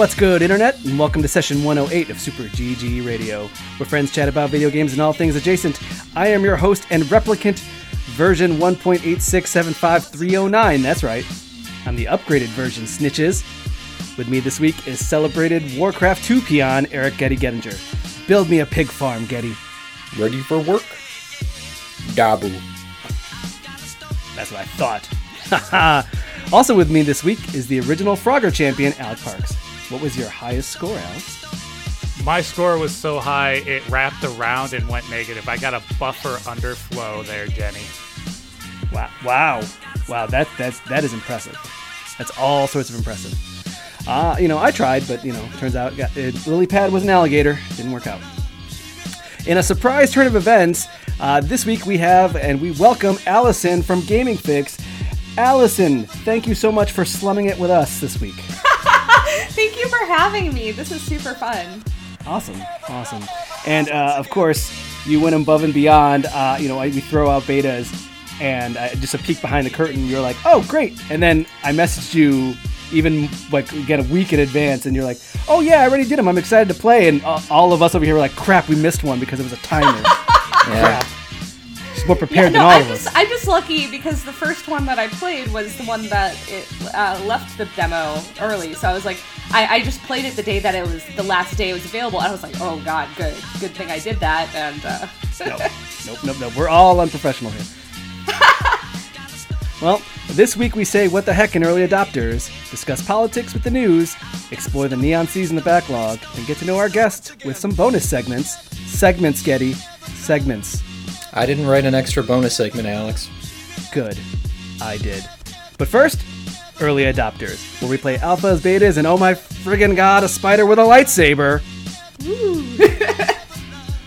What's good, Internet? And welcome to session 108 of Super GG Radio, where friends chat about video games and all things adjacent. I am your host and replicant, version 1.8675309. That's right. I'm the upgraded version, snitches. With me this week is celebrated Warcraft 2 peon Eric Getty-Gettinger. Build me a pig farm, Getty. Ready for work? Dabu. That's what I thought. Haha. Also with me this week is the original Frogger champion, Alec Parks. What was your highest score, Alec? My score was so high, it wrapped around and went negative. I got a buffer underflow there, Jenny. Wow, that is impressive. That's all sorts of impressive. I tried, but, turns out lily pad was an alligator. Didn't work out. In a surprise turn of events, this week we have, and we welcome Allison from Gaming Fix. Allison, thank you so much for slumming it with us this week. Thank you for having me. This is super fun. Awesome. And, of course, you went above and beyond. We throw out betas and just a peek behind the curtain. You're like, oh, great. And then I messaged you even a week in advance, and you're like, oh yeah, I already did them. I'm excited to play. And all of us over here were like, crap, we missed one because it was a timer. Yeah. She's more prepared than all of us. I'm just lucky because the first one that I played was the one that it left the demo early. So I was like, I just played it the day that it was the last day it was available. And I was like, oh god, good thing I did that. And nope. We're all unprofessional here. Well, this week we say what the heck in early adopters, discuss politics with the news, explore the neon seas in the backlog, and get to know our guests with some bonus segments. Segments, Getty. Segments. I didn't write an extra bonus segment, Alex. Good. I did. But first, early adopters, where we play alphas, betas, and oh my friggin' god, a spider with a lightsaber. Woo.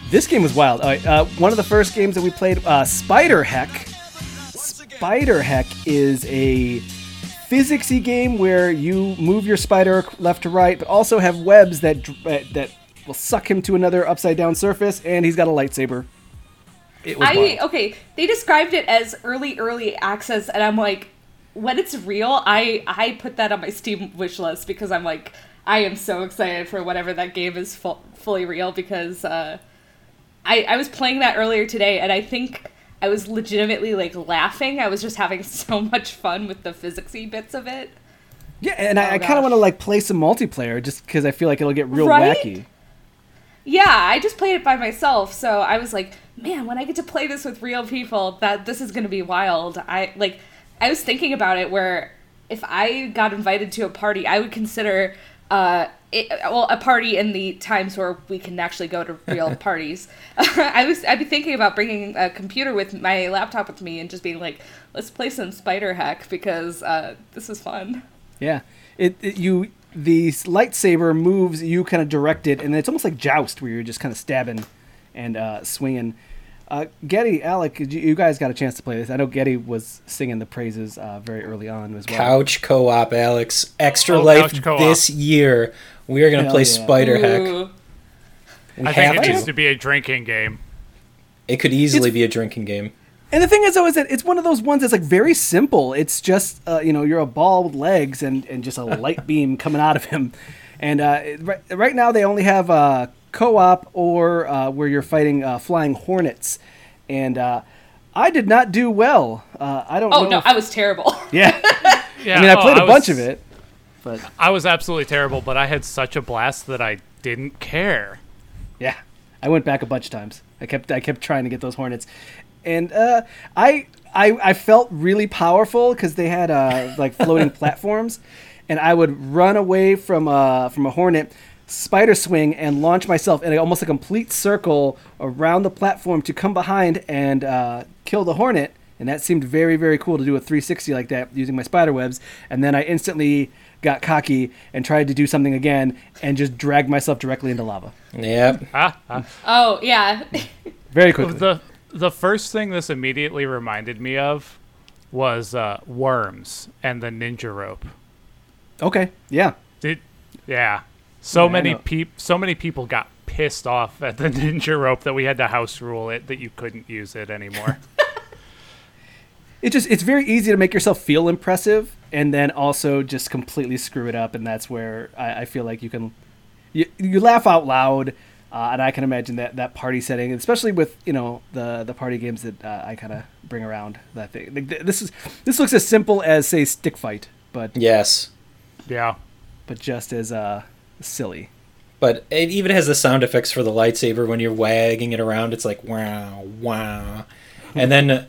This game was wild. One of the first games that we played, Spiderheck. Spiderheck is a physicsy game where you move your spider left to right, but also have webs that will suck him to another upside down surface, and he's got a lightsaber. It was wild. Okay, they described it as early access, and I'm like, when it's real, I put that on my Steam wish list because I'm like, I am so excited for whatever that game is fully real because I was playing that earlier today, and I think I was legitimately laughing. I was just having so much fun with the physicsy bits of it. Yeah, and I kind of want to play some multiplayer just because I feel like it'll get real wacky. Yeah, I just played it by myself, so I was like, man, when I get to play this with real people, that this is going to be wild. I was thinking about it where if I got invited to a party, I would consider a party in the times where we can actually go to real parties. I'd be thinking about bringing a computer with my laptop with me and just being like, let's play some Spiderheck because this is fun. Yeah, the lightsaber moves, you kind of direct it, and it's almost like Joust where you're just kind of stabbing and swinging. Getty, Alec, you guys got a chance to play this. I know Getty was singing the praises very early on as well. Couch co-op, Alex. Extra Life this year. We are going to play Spiderheck. I think it needs to be a drinking game. It could easily be a drinking game. And the thing is, though, is that it's one of those ones that's very simple. It's just, you're a ball with legs and just a light beam coming out of him. And right now they only have co-op or where you're fighting flying hornets, and I did not do well. I was terrible. Yeah. I mean, I played a bunch of it, but I was absolutely terrible. But I had such a blast that I didn't care. Yeah, I went back a bunch of times. I kept trying to get those hornets, and I felt really powerful because they had floating platforms, and I would run away from a hornet, spider swing, and launch myself in almost a complete circle around the platform to come behind and kill the hornet. And that seemed very, very cool to do a 360 like that using my spider webs. And then I instantly got cocky and tried to do something again and just dragged myself directly into lava. Yep. Oh, yeah. Very quickly. The first thing this immediately reminded me of was Worms and the ninja rope. Okay. Yeah. So many people got pissed off at the ninja rope that we had to house rule it that you couldn't use it anymore. It's very easy to make yourself feel impressive and then also just completely screw it up. And that's where I feel like you can, you laugh out loud. And I can imagine that party setting, especially with, you know, the party games that I kind of bring around that thing. Like, this looks as simple as, say, Stick Fight, but yes, yeah, but just as silly. But it even has the sound effects for the lightsaber when you're wagging it around. It's like wow, wow, and then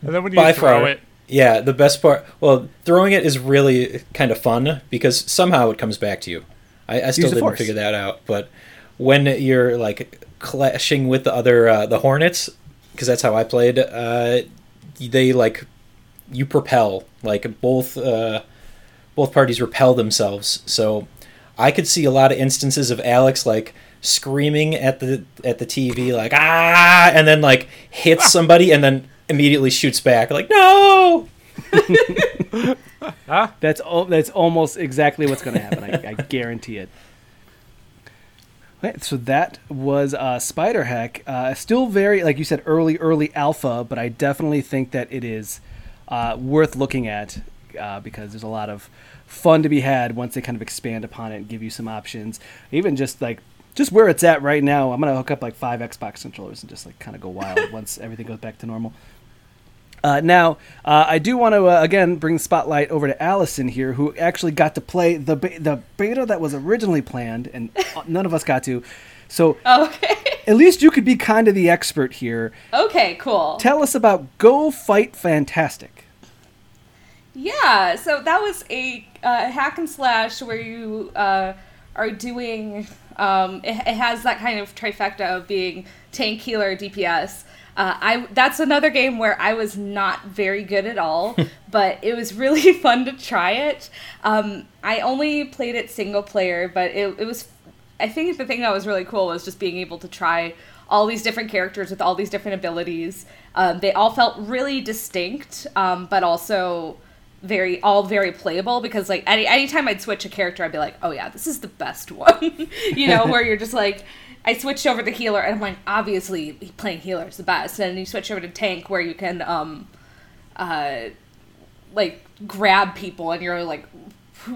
when you throw it. Yeah, the best part. Well, throwing it is really kind of fun because somehow it comes back to you. I still didn't figure that out, but. When you're like clashing with the other the Hornets, because that's how I played, they like you propel, like both parties repel themselves. So I could see a lot of instances of Alex like screaming at the TV like ah, and then like hits somebody and then immediately shoots back like no. That's almost exactly what's going to happen. I guarantee it. Right, so that was Spiderheck. Still very, like you said, early alpha, but I definitely think that it is worth looking at because there's a lot of fun to be had once they kind of expand upon it and give you some options. Even just where it's at right now, I'm going to hook up like 5 Xbox controllers and just like kind of go wild once everything goes back to normal. Now, I do want to, again, bring the spotlight over to Allison here, who actually got to play the beta that was originally planned, and none of us got to. So okay. At least you could be kind of the expert here. Okay, cool. Tell us about Go Fight Fantastic. Yeah, so that was a hack and slash where you are doing, it has that kind of trifecta of being tank, healer, DPS. That's another game where I was not very good at all, but it was really fun to try it. I only played it single player, but it was, I think the thing that was really cool was just being able to try all these different characters with all these different abilities. They all felt really distinct, but also very playable because like any time I'd switch a character, I'd be like, oh yeah, this is the best one, you know, where you're just like, I switched over to healer, and I'm like, obviously, playing healer is the best. And you switch over to tank, where you can, grab people, and you're like,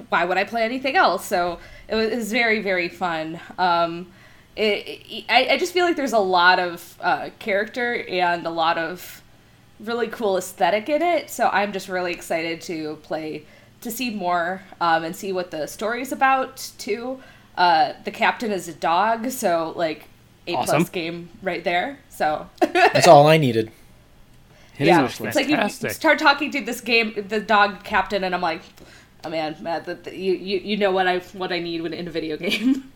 why would I play anything else? So it was very, very fun. I just feel like there's a lot of character and a lot of really cool aesthetic in it. So I'm just really excited to play, to see more, and see what the story's about, too. The captain is a dog, so like A+ awesome. Game right there. So that's all I needed. It's like you start talking to this game, the dog captain, and I'm like, oh man, Matt, you know what I need when in a video game.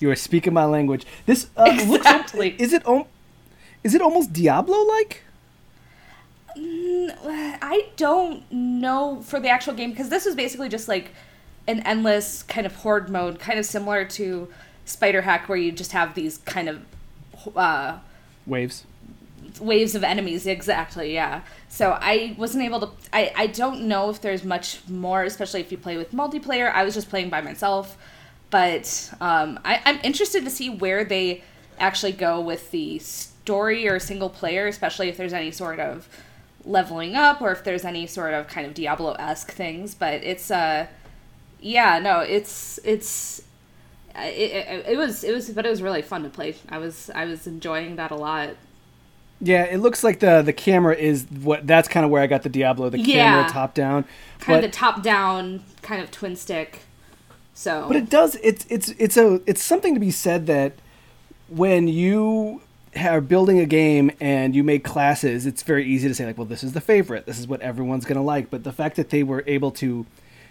You are speaking my language. This exactly looks, is it almost Diablo like? I don't know for the actual game because this was basically just like. An endless kind of horde mode, kind of similar to Spiderheck, where you just have these kind of waves of enemies. Exactly, yeah. So I wasn't able to. I don't know if there's much more, especially if you play with multiplayer. I was just playing by myself, but I'm interested to see where they actually go with the story or single player, especially if there's any sort of leveling up or if there's any sort of kind of Diablo-esque things. But it's yeah, no, it was really fun to play. I was enjoying that a lot. Yeah, it looks like the camera is that's kind of where I got the Diablo, camera top down. Kind of the top down kind of twin stick. So but it's something to be said that when you are building a game and you make classes, it's very easy to say like, well, this is the favorite. This is what everyone's going to like, but the fact that they were able to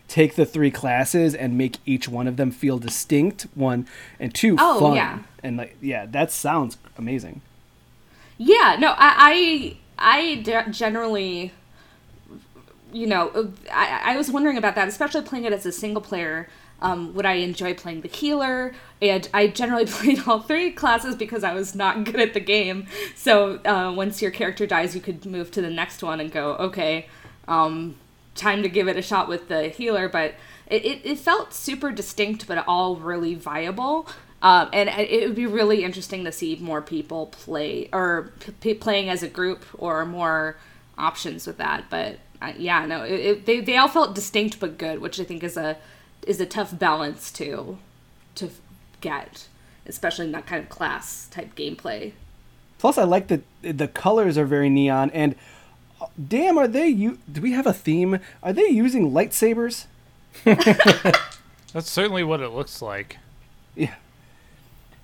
take the 3 classes and make each one of them feel distinct, 1 and 2 fun. Yeah. And like, yeah, that sounds amazing. Yeah, no, I generally, you know, I was wondering about that, especially playing it as a single player. Would I enjoy playing the healer? And I generally played all 3 classes because I was not good at the game. So once your character dies, you could move to the next one and go, okay, time to give it a shot with the healer, but it felt super distinct but all really viable, and it would be really interesting to see more people play or playing as a group or more options with that, but They all felt distinct but good, which I think is a tough balance to get, especially in that kind of class type gameplay. Plus, I like that the colors are very neon, and damn, are they? Do we have a theme? Are they using lightsabers? That's certainly what it looks like. Yeah.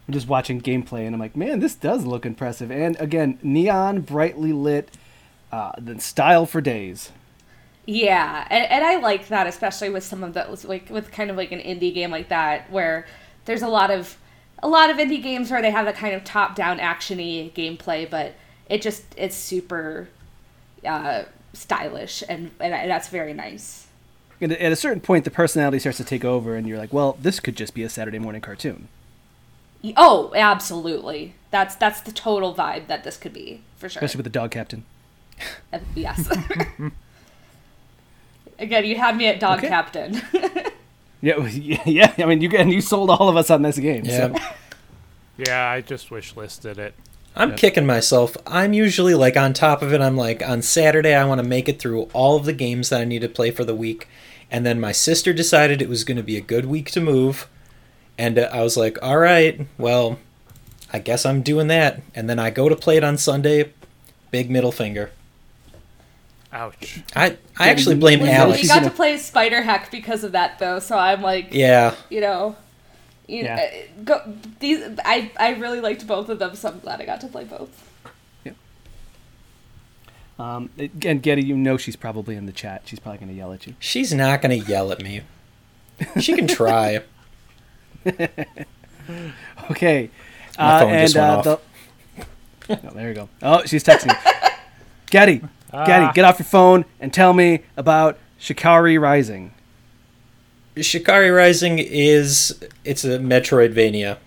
I'm just watching gameplay, and I'm like, man, this does look impressive. And again, neon, brightly lit, then style for days. Yeah, and I like that, especially with some of those, like with kind of like an indie game like that, where there's a lot of indie games where they have that kind of top-down action-y gameplay, but it's super stylish, and that's very nice. And at a certain point, the personality starts to take over, and you're like, well, this could just be a Saturday morning cartoon. Oh, absolutely. That's the total vibe that this could be, for sure. Especially with the dog captain. Yes. Again, you had me at dog captain. Yeah. I mean, you sold all of us on this game. Yeah. So. Yeah, I just wish listed it. I'm kicking myself. I'm usually like on top of it. I'm like on Saturday, I want to make it through all of the games that I need to play for the week. And then my sister decided it was going to be a good week to move. And I was like, all right, well, I guess I'm doing that. And then I go to play it on Sunday. Big middle finger. Ouch. I actually blame Alex. We got to play Spiderheck because of that, though. So I'm like, yeah, I really liked both of them, so I'm glad I got to play both. Yeah. And Getty, you know she's probably in the chat. She's probably going to yell at you. She's not going to yell at me. She can try. Okay. My phone just went off. No, there you go. Oh, she's texting. Getty, get off your phone and tell me about Shikari Rising. Shikari Rising it's a Metroidvania.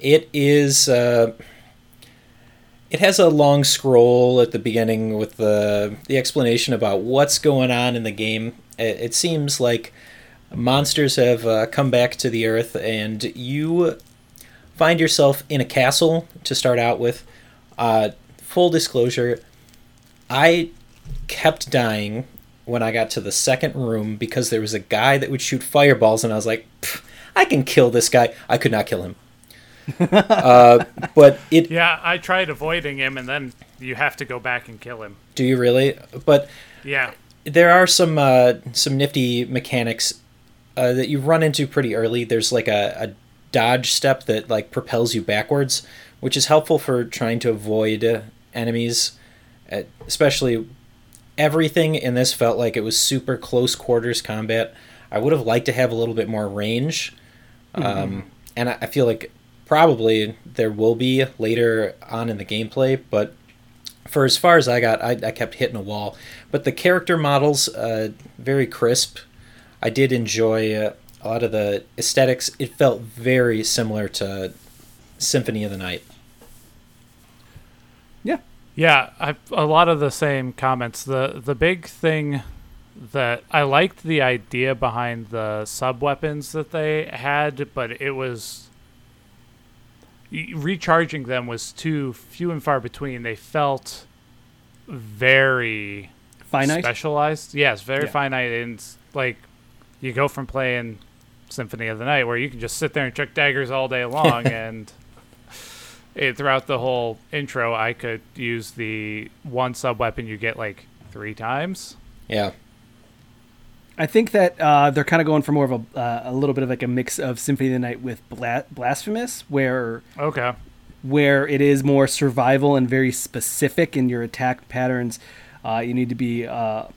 It is. It has a long scroll at the beginning with the explanation about what's going on in the game. It seems like monsters have come back to the earth, and you find yourself in a castle to start out with. Full disclosure, I kept dying when I got to the second room because there was a guy that would shoot fireballs, and I was like, I can kill this guy. I could not kill him. Yeah, I tried avoiding him, and then you have to go back and kill him. Do you really? But yeah, there are some nifty mechanics that you run into pretty early. There's like a dodge step that like propels you backwards, which is helpful for trying to avoid enemies. Especially, everything in this felt like it was super close quarters combat. I would have liked to have a little bit more range. And I feel like probably there will be later on in the gameplay, but for as far as I got, I kept hitting a wall. But the character models, very crisp. I did enjoy a lot of the aesthetics. It felt very similar to Symphony of the Night. Yeah, a lot of the same comments. The big thing that I liked the idea behind the sub-weapons that they had, but it was... recharging them was too few and far between. They felt very... finite? Specialized. Yes, very finite. And, like, you go from playing Symphony of the Night, where you can just sit there and chuck daggers all day long, and... throughout the whole intro, I could use the one sub-weapon you get, like, 3 times. Yeah. I think that they're kind of going for more of a little bit of, like, a mix of Symphony of the Night with Blasphemous, where it is more survival and very specific in your attack patterns. You need to be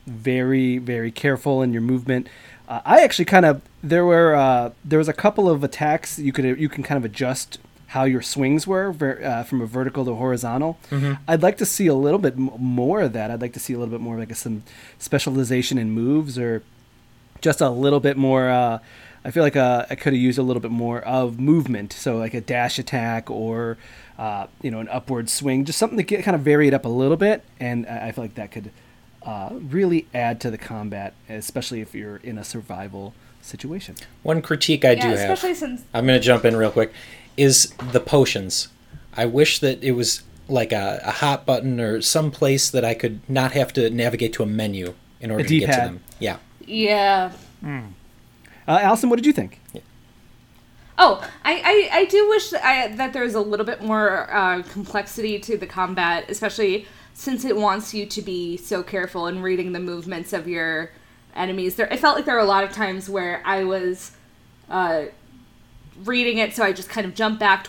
very, very careful in your movement. I actually kind of... There was a couple of attacks you can kind of adjust how your swings were from a vertical to horizontal. I'd like to see a little bit more of that. I'd like to see a little bit more like some specialization in moves, or just a little bit more. I feel like I could have used a little bit more of movement. So like a dash attack or, an upward swing, just something to kind of vary it up a little bit. And I feel like that could really add to the combat, especially if you're in a survival situation. One critique I do have, I'm going to jump in real quick, is the potions. I wish that it was like a hot button or some place that I could not have to navigate to a menu in order to get to them. Yeah. Yeah. Mm. Allison, what did you think? Yeah. Oh, I do wish that there was a little bit more complexity to the combat, especially since it wants you to be so careful in reading the movements of your enemies. There, I felt like there were a lot of times where I was reading it, so I just kind of jumped back,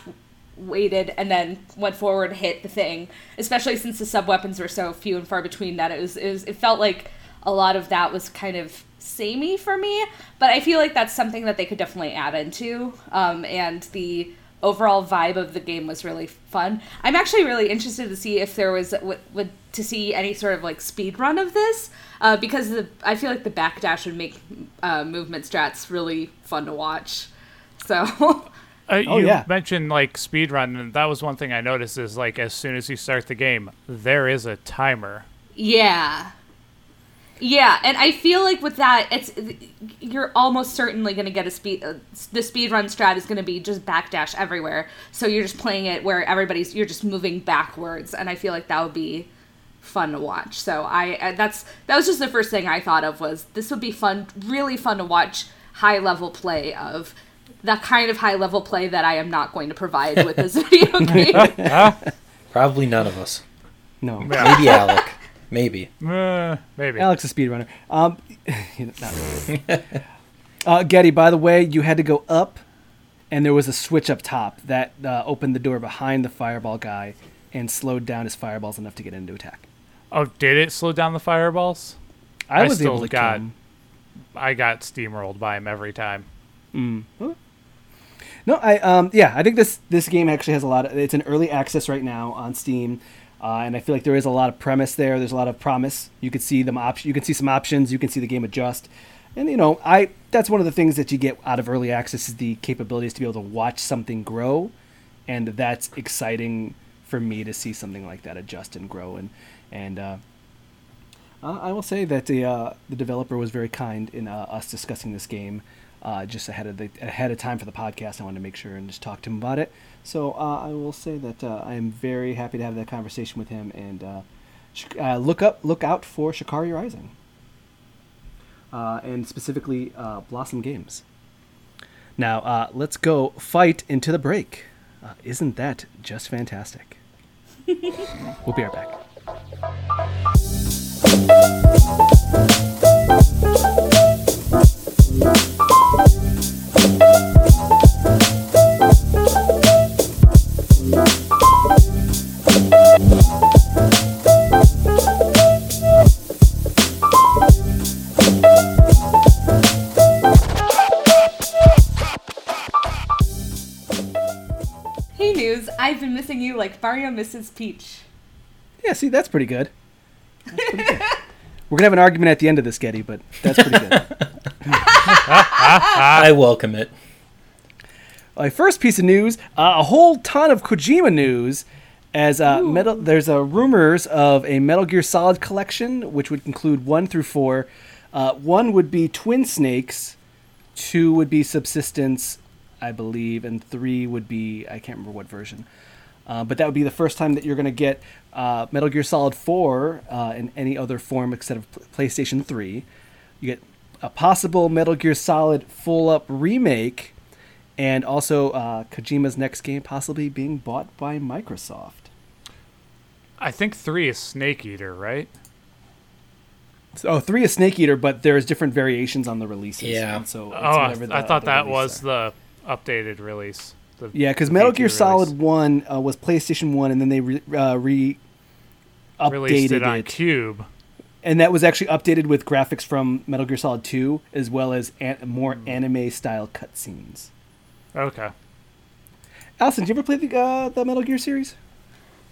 waited, and then went forward, hit the thing. Especially since the sub-weapons were so few and far between that it felt like a lot of that was kind of samey for me, but I feel like that's something that they could definitely add into, and the overall vibe of the game was really fun. I'm actually really interested to see if there was to see any sort of like speed run of this, because I feel like the backdash would make movement strats really fun to watch. So you mentioned like speed run, and that was one thing I noticed is like as soon as you start the game, there is a timer. Yeah. Yeah, and I feel like with that, you're almost certainly going to get a speed. The speedrun strat is going to be just backdash everywhere. So you're just playing it where you're just moving backwards, and I feel like that would be fun to watch. So that was just the first thing I thought of was this would be fun, really fun to watch high level play of. That kind of high level play that I am not going to provide with this video game. Probably none of us. No, maybe Alec. Maybe. Alec's a speedrunner. Not really. Getty, by the way, you had to go up, and there was a switch up top that opened the door behind the fireball guy and slowed down his fireballs enough to get into attack. Oh, did it slow down the fireballs? I was able to kill him. I got steamrolled by him every time. Mm. Huh? No, I think this game actually has a lot of. It's an early access right now on Steam. And I feel like there is a lot of premise there. There's a lot of promise. You could see you can see some options. You can see the game adjust. And, you know, that's one of the things that you get out of early access is the capabilities to be able to watch something grow. And that's exciting for me to see something like that adjust and grow. And I will say that the developer was very kind in us discussing this game just ahead of time for the podcast. I wanted to make sure and just talk to him about it. So I will say that I am very happy to have that conversation with him, and look out for Shikari Rising, and specifically Blossom Games. Now let's go fight into the break. Isn't that just fantastic? We'll be right back. Hey News, I've been missing you like Mario misses Peach. Yeah, see, that's pretty good. We're going to have an argument at the end of this, Getty, but that's pretty good. I welcome it. My first piece of news, a whole ton of Kojima news, as there's rumors of a Metal Gear Solid collection, which would include 1 through 4. 1 would be Twin Snakes, 2 would be Subsistence, I believe, and 3 would be, I can't remember what version. But that would be the first time that you're going to get Metal Gear Solid 4 in any other form except of PlayStation 3. You get a possible Metal Gear Solid full-up remake. And also Kojima's next game possibly being bought by Microsoft. I think 3 is Snake Eater, right? Oh, 3 is Snake Eater, but there's different variations on the releases. Yeah. And so I thought that was the updated release. Because Metal Gear Solid 1 was PlayStation 1, and then they updated it on Cube. And that was actually updated with graphics from Metal Gear Solid 2, as well as more anime-style cutscenes. Okay. Allison, did you ever play the Metal Gear series?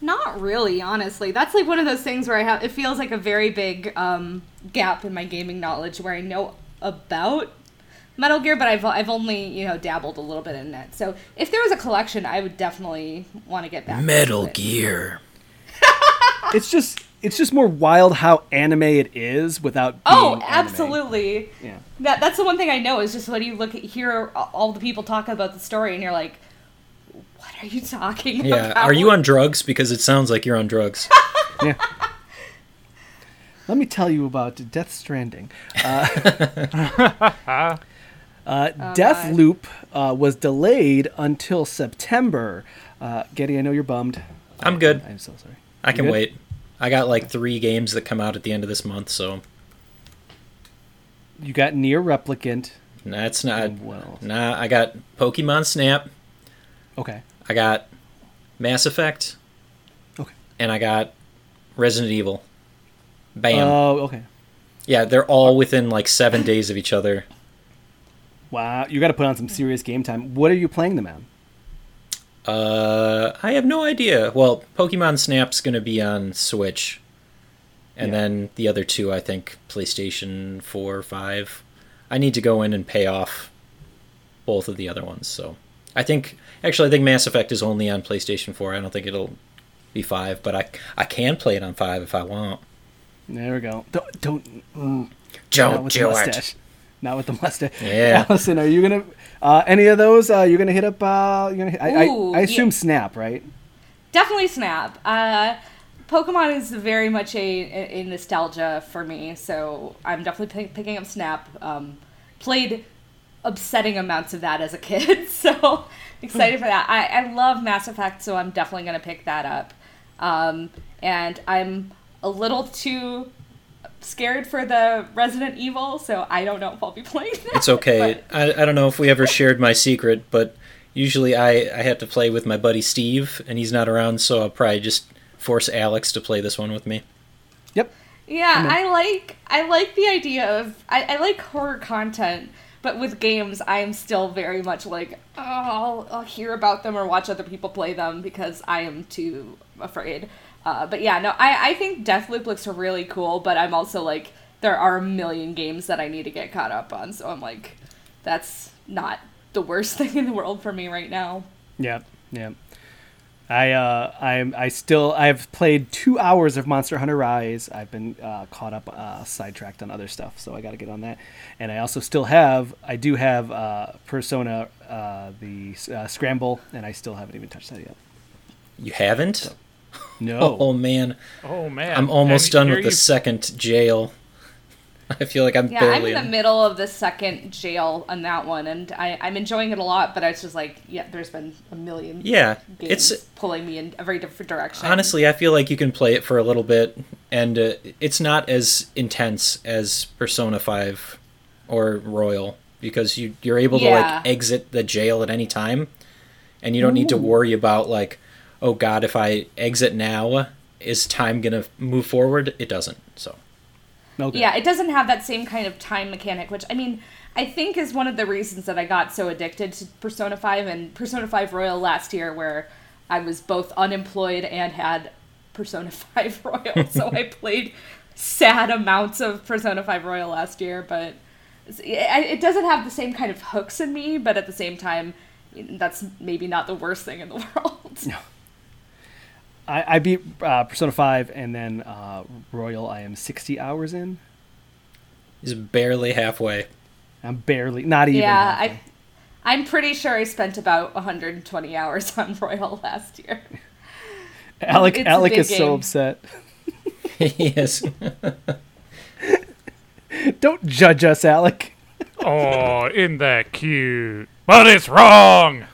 Not really, honestly. That's like one of those things where it feels like a very big gap in my gaming knowledge where I know about Metal Gear, but I've only, dabbled a little bit in it. So if there was a collection, I would definitely want to get back Metal Gear. It's just more wild how anime it is without being anime. Oh, absolutely. Yeah. That's the one thing I know is just when you hear all the people talk about the story and you're like, what are you talking about? Yeah, are you on drugs? Because it sounds like you're on drugs. Yeah. Let me tell you about Death Stranding. Deathloop was delayed until September. Getty, I know you're bummed. I'm good. I'm so sorry. I can wait. I got like 3 games that come out at the end of this month, so. You got Nier Replicant. That's not. Nah, I got Pokemon Snap. Okay. I got Mass Effect. Okay. And I got Resident Evil. Bam. Oh, okay. Yeah, they're all within like 7 days of each other. Wow, you got to put on some serious game time. What are you playing them on? I have no idea. Well, Pokemon Snap's going to be on Switch. And then the other 2, I think, PlayStation 4 or 5. I need to go in and pay off both of the other ones. So I think Mass Effect is only on PlayStation 4. I don't think it'll be 5, but I can play it on 5 if I want. There we go. Don't do it. Not with the mustache. Yeah. Allison, are you gonna any of those? You're gonna hit up. I assume Snap, right? Definitely Snap. Pokemon is very much a nostalgia for me, so I'm definitely picking up Snap. Played upsetting amounts of that as a kid, so excited for that. I love Mass Effect, so I'm definitely gonna pick that up. And I'm a little too scared for the Resident Evil, so I don't know if I'll be playing that. It's okay. I don't know if we ever shared my secret, but usually I have to play with my buddy Steve, and he's not around, so I'll probably just force Alex to play this one with me. Yep. Yeah, I like the idea of... I like horror content, but with games, I'm still very much like, oh, I'll hear about them or watch other people play them because I am too afraid. But yeah, no, I think Deathloop looks really cool, but I'm also like, there are a million games that I need to get caught up on, so I'm like, that's not the worst thing in the world for me right now. Yeah, yeah. I've played 2 hours of Monster Hunter Rise. I've been caught up, sidetracked on other stuff, so I got to get on that. And I also still have, Persona, the Scramble, and I still haven't even touched that yet. You haven't? So, no. Oh man. I'm almost done with the second Jail. I feel like I'm barely. I'm in the middle of the second Jail on that one, and I'm enjoying it a lot. But I was just like, yeah, there's been a million. Yeah, games it's pulling me in every different direction. Honestly, I feel like you can play it for a little bit, and it's not as intense as Persona 5 or Royal because you're able to like exit the jail at any time, and you don't need to worry about like, oh God, if I exit now, is time going to move forward? It doesn't, so. Okay. Yeah, it doesn't have that same kind of time mechanic, which, I mean, I think is one of the reasons that I got so addicted to Persona 5 and Persona 5 Royal last year, where I was both unemployed and had Persona 5 Royal, so I played sad amounts of Persona 5 Royal last year, but it doesn't have the same kind of hooks in me, but at the same time, that's maybe not the worst thing in the world. No. I beat Persona 5 and then Royal. I am 60 hours in. He's barely halfway. I'm barely, not even. Yeah, halfway. I'm pretty sure I spent about 120 hours on Royal last year. Alec is game. So upset. He is. Don't judge us, Alec. Oh, isn't that cute? But it's wrong.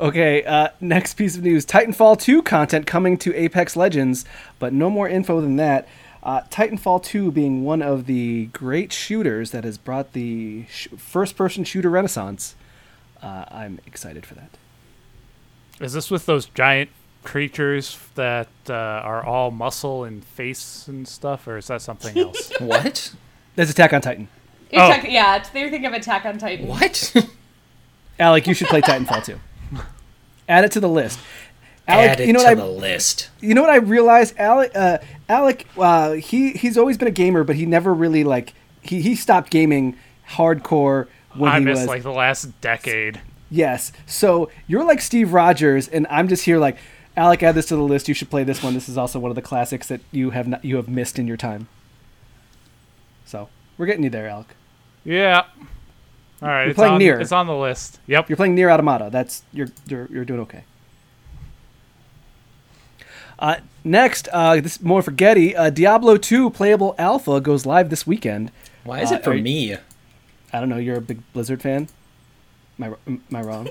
Okay, next piece of news. Titanfall 2 content coming to Apex Legends, but no more info than that. Titanfall 2 being one of the great shooters that has brought the first-person shooter renaissance. I'm excited for that. Is this with those giant creatures that are all muscle and face and stuff, or is that something else? What? That's Attack on Titan. Oh. Yeah, they were thinking of Attack on Titan. What? Alec, you should play Titanfall 2. Add it to the list. Alec, list. You know what I realized? Alec, he's always been a gamer, but he never really, like, he stopped gaming hardcore when the last decade. Yes. So you're like Steve Rogers, and I'm just here like, Alec, add this to the list. You should play this one. This is also one of the classics that you have missed in your time. So we're getting you there, Alec. Yeah. All right, you're playing Nier. It's on the list. Yep. You're playing Nier Automata. That's you're doing okay. Next, this is more for Getty. Diablo 2 playable alpha goes live this weekend. Why is it for me? I don't know. You're a big Blizzard fan. Am I wrong?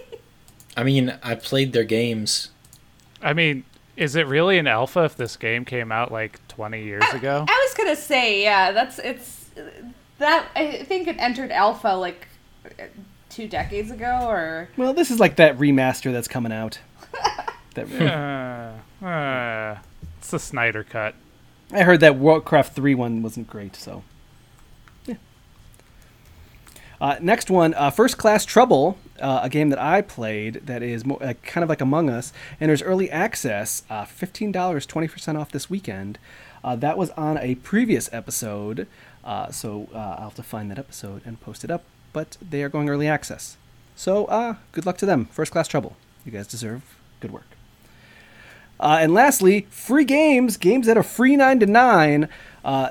I mean, I played their games. I mean, is it really an alpha if this game came out like 20 years ago? I was gonna say, yeah. I think it entered alpha like 2 decades ago, or well, this is like that remaster that's coming out. It's the Snyder cut. I heard that Warcraft 3 one wasn't great, so yeah. Next one, First Class Trouble, a game that I played that is kind of like Among Us, and there's early access, $15, 20% off this weekend. That was on a previous episode, so I'll have to find that episode and post it up. But they are going early access, so good luck to them. First Class Trouble, you guys deserve good work. And lastly, free games that are free 9 to 9.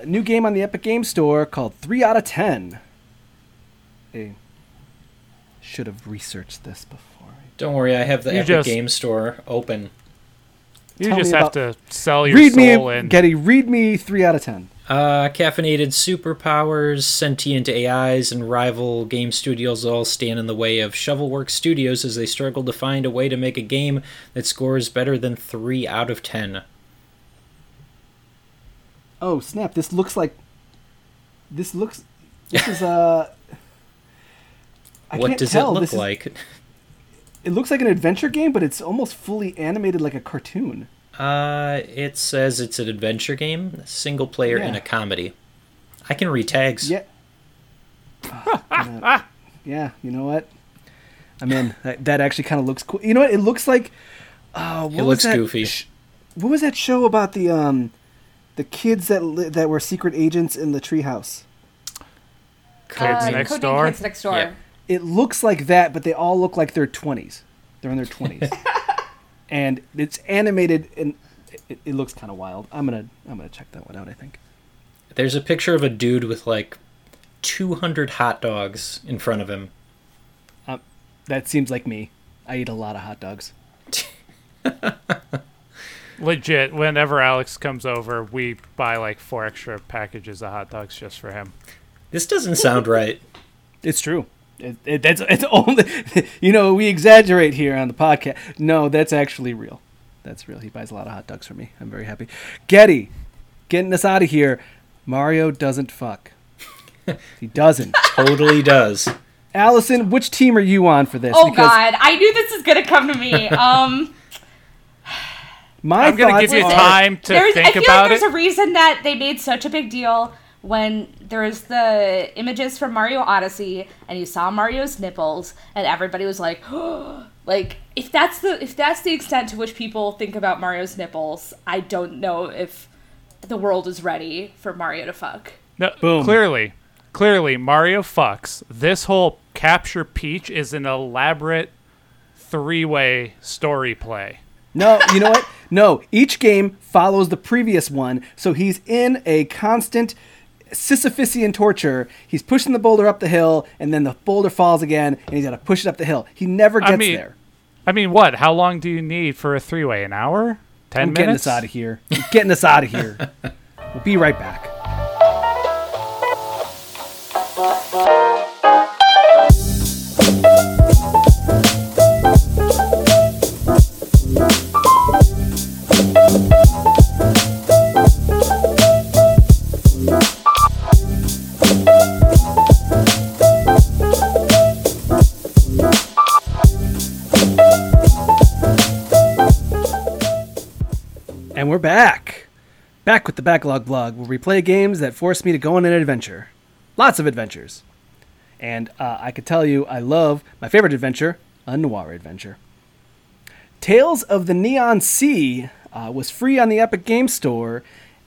New game on the Epic Games Store called 3 out of 10. They should have researched this before. Don't worry, I have the Epic Games Store open. You just have to sell your soul in. Getty, read me 3 out of 10. Caffeinated superpowers, sentient AIs, and rival game studios all stand in the way of Shovelworks Studios as they struggle to find a way to make a game that scores better than 3 out of 10. Oh, snap. What does it look like? It looks like an adventure game, but it's almost fully animated like a cartoon. It says it's an adventure game, single player, and a comedy. I can read tags. Yeah. Yeah, you know what? I'm in. That actually kind of looks cool. You know what? It looks like... it looks goofy. What was that show about the kids that were secret agents in the treehouse? Kids Next Door. Yeah. It looks like that, but they all look like they're 20s. They're in their 20s. And it's animated, and it looks kind of wild. I'm gonna check that one out. I think there's a picture of a dude with like 200 hot dogs in front of him. That seems like me. I eat a lot of hot dogs. Legit. Whenever Alex comes over, we buy like 4 extra packages of hot dogs just for him. This doesn't sound right. It's true. It's only, you know, we exaggerate here on the podcast. No, that's actually real. That's real. He buys a lot of hot dogs for me. I'm very happy. Getty, getting us out of here. Mario doesn't fuck. He doesn't. Totally does. Allison, which team are you on for this? Oh, God. I knew this was going to come to me. I'm going to give you time to think about it. I feel like there's a reason that they made such a big deal when there's the images from Mario Odyssey and you saw Mario's nipples and everybody was like, oh, like if that's the extent to which people think about Mario's nipples, I don't know if the world is ready for Mario to fuck. No, boom. Clearly Mario fucks. This whole Capture Peach is an elaborate 3-way story play. No, you know what? No, each game follows the previous one, so he's in a constant Sisyphusian torture. He's pushing the boulder up the hill, and then the boulder falls again, and he's got to push it up the hill. He never gets there. I mean, what? How long do you need for a 3-way? An hour? 10 minutes? Getting us out of here. I'm getting us out of here. We'll be right back. And we're back with the Backlog Blog, where we play games that force me to go on an adventure. Lots of adventures. And I could tell you I love my favorite adventure, a noir adventure. Tales of the Neon Sea was free on the Epic Games Store,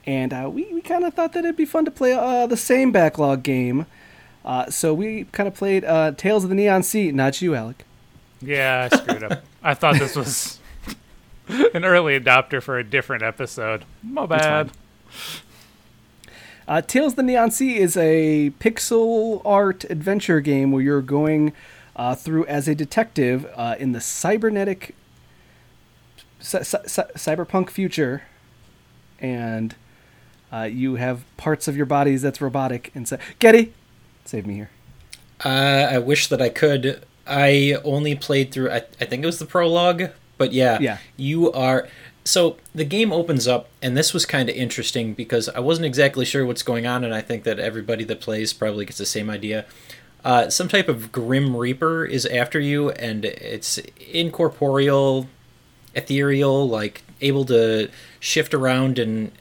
and we kind of thought that it'd be fun to play the same Backlog game. So we kind of played Tales of the Neon Sea. Not you, Alec. Yeah, I screwed up. I thought this was... an early adopter for a different episode. My bad. Tales of the Neon Sea is a pixel art adventure game where you're going through as a detective in the cyberpunk future, and you have parts of your bodies that's robotic. And Getty, save me here. I wish that I could. I only played through, I think it was the prologue, but yeah. You are... So the game opens up, and this was kind of interesting because I wasn't exactly sure what's going on, and I think that everybody that plays probably gets the same idea. Some type of Grim Reaper is after you, and it's incorporeal, ethereal, like able to shift around and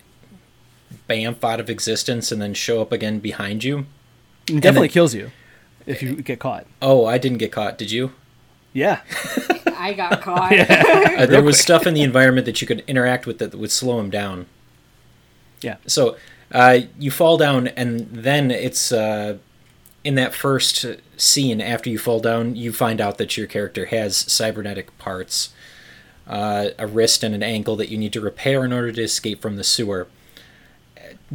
bamf out of existence and then show up again behind you. It definitely kills you if you get caught. Oh, I didn't get caught. Did you? Yeah. I got caught. Yeah. There was stuff in the environment that you could interact with that would slow him down. Yeah. So you fall down, and then it's in that first scene after you fall down, you find out that your character has cybernetic parts, a wrist and an ankle that you need to repair in order to escape from the sewer.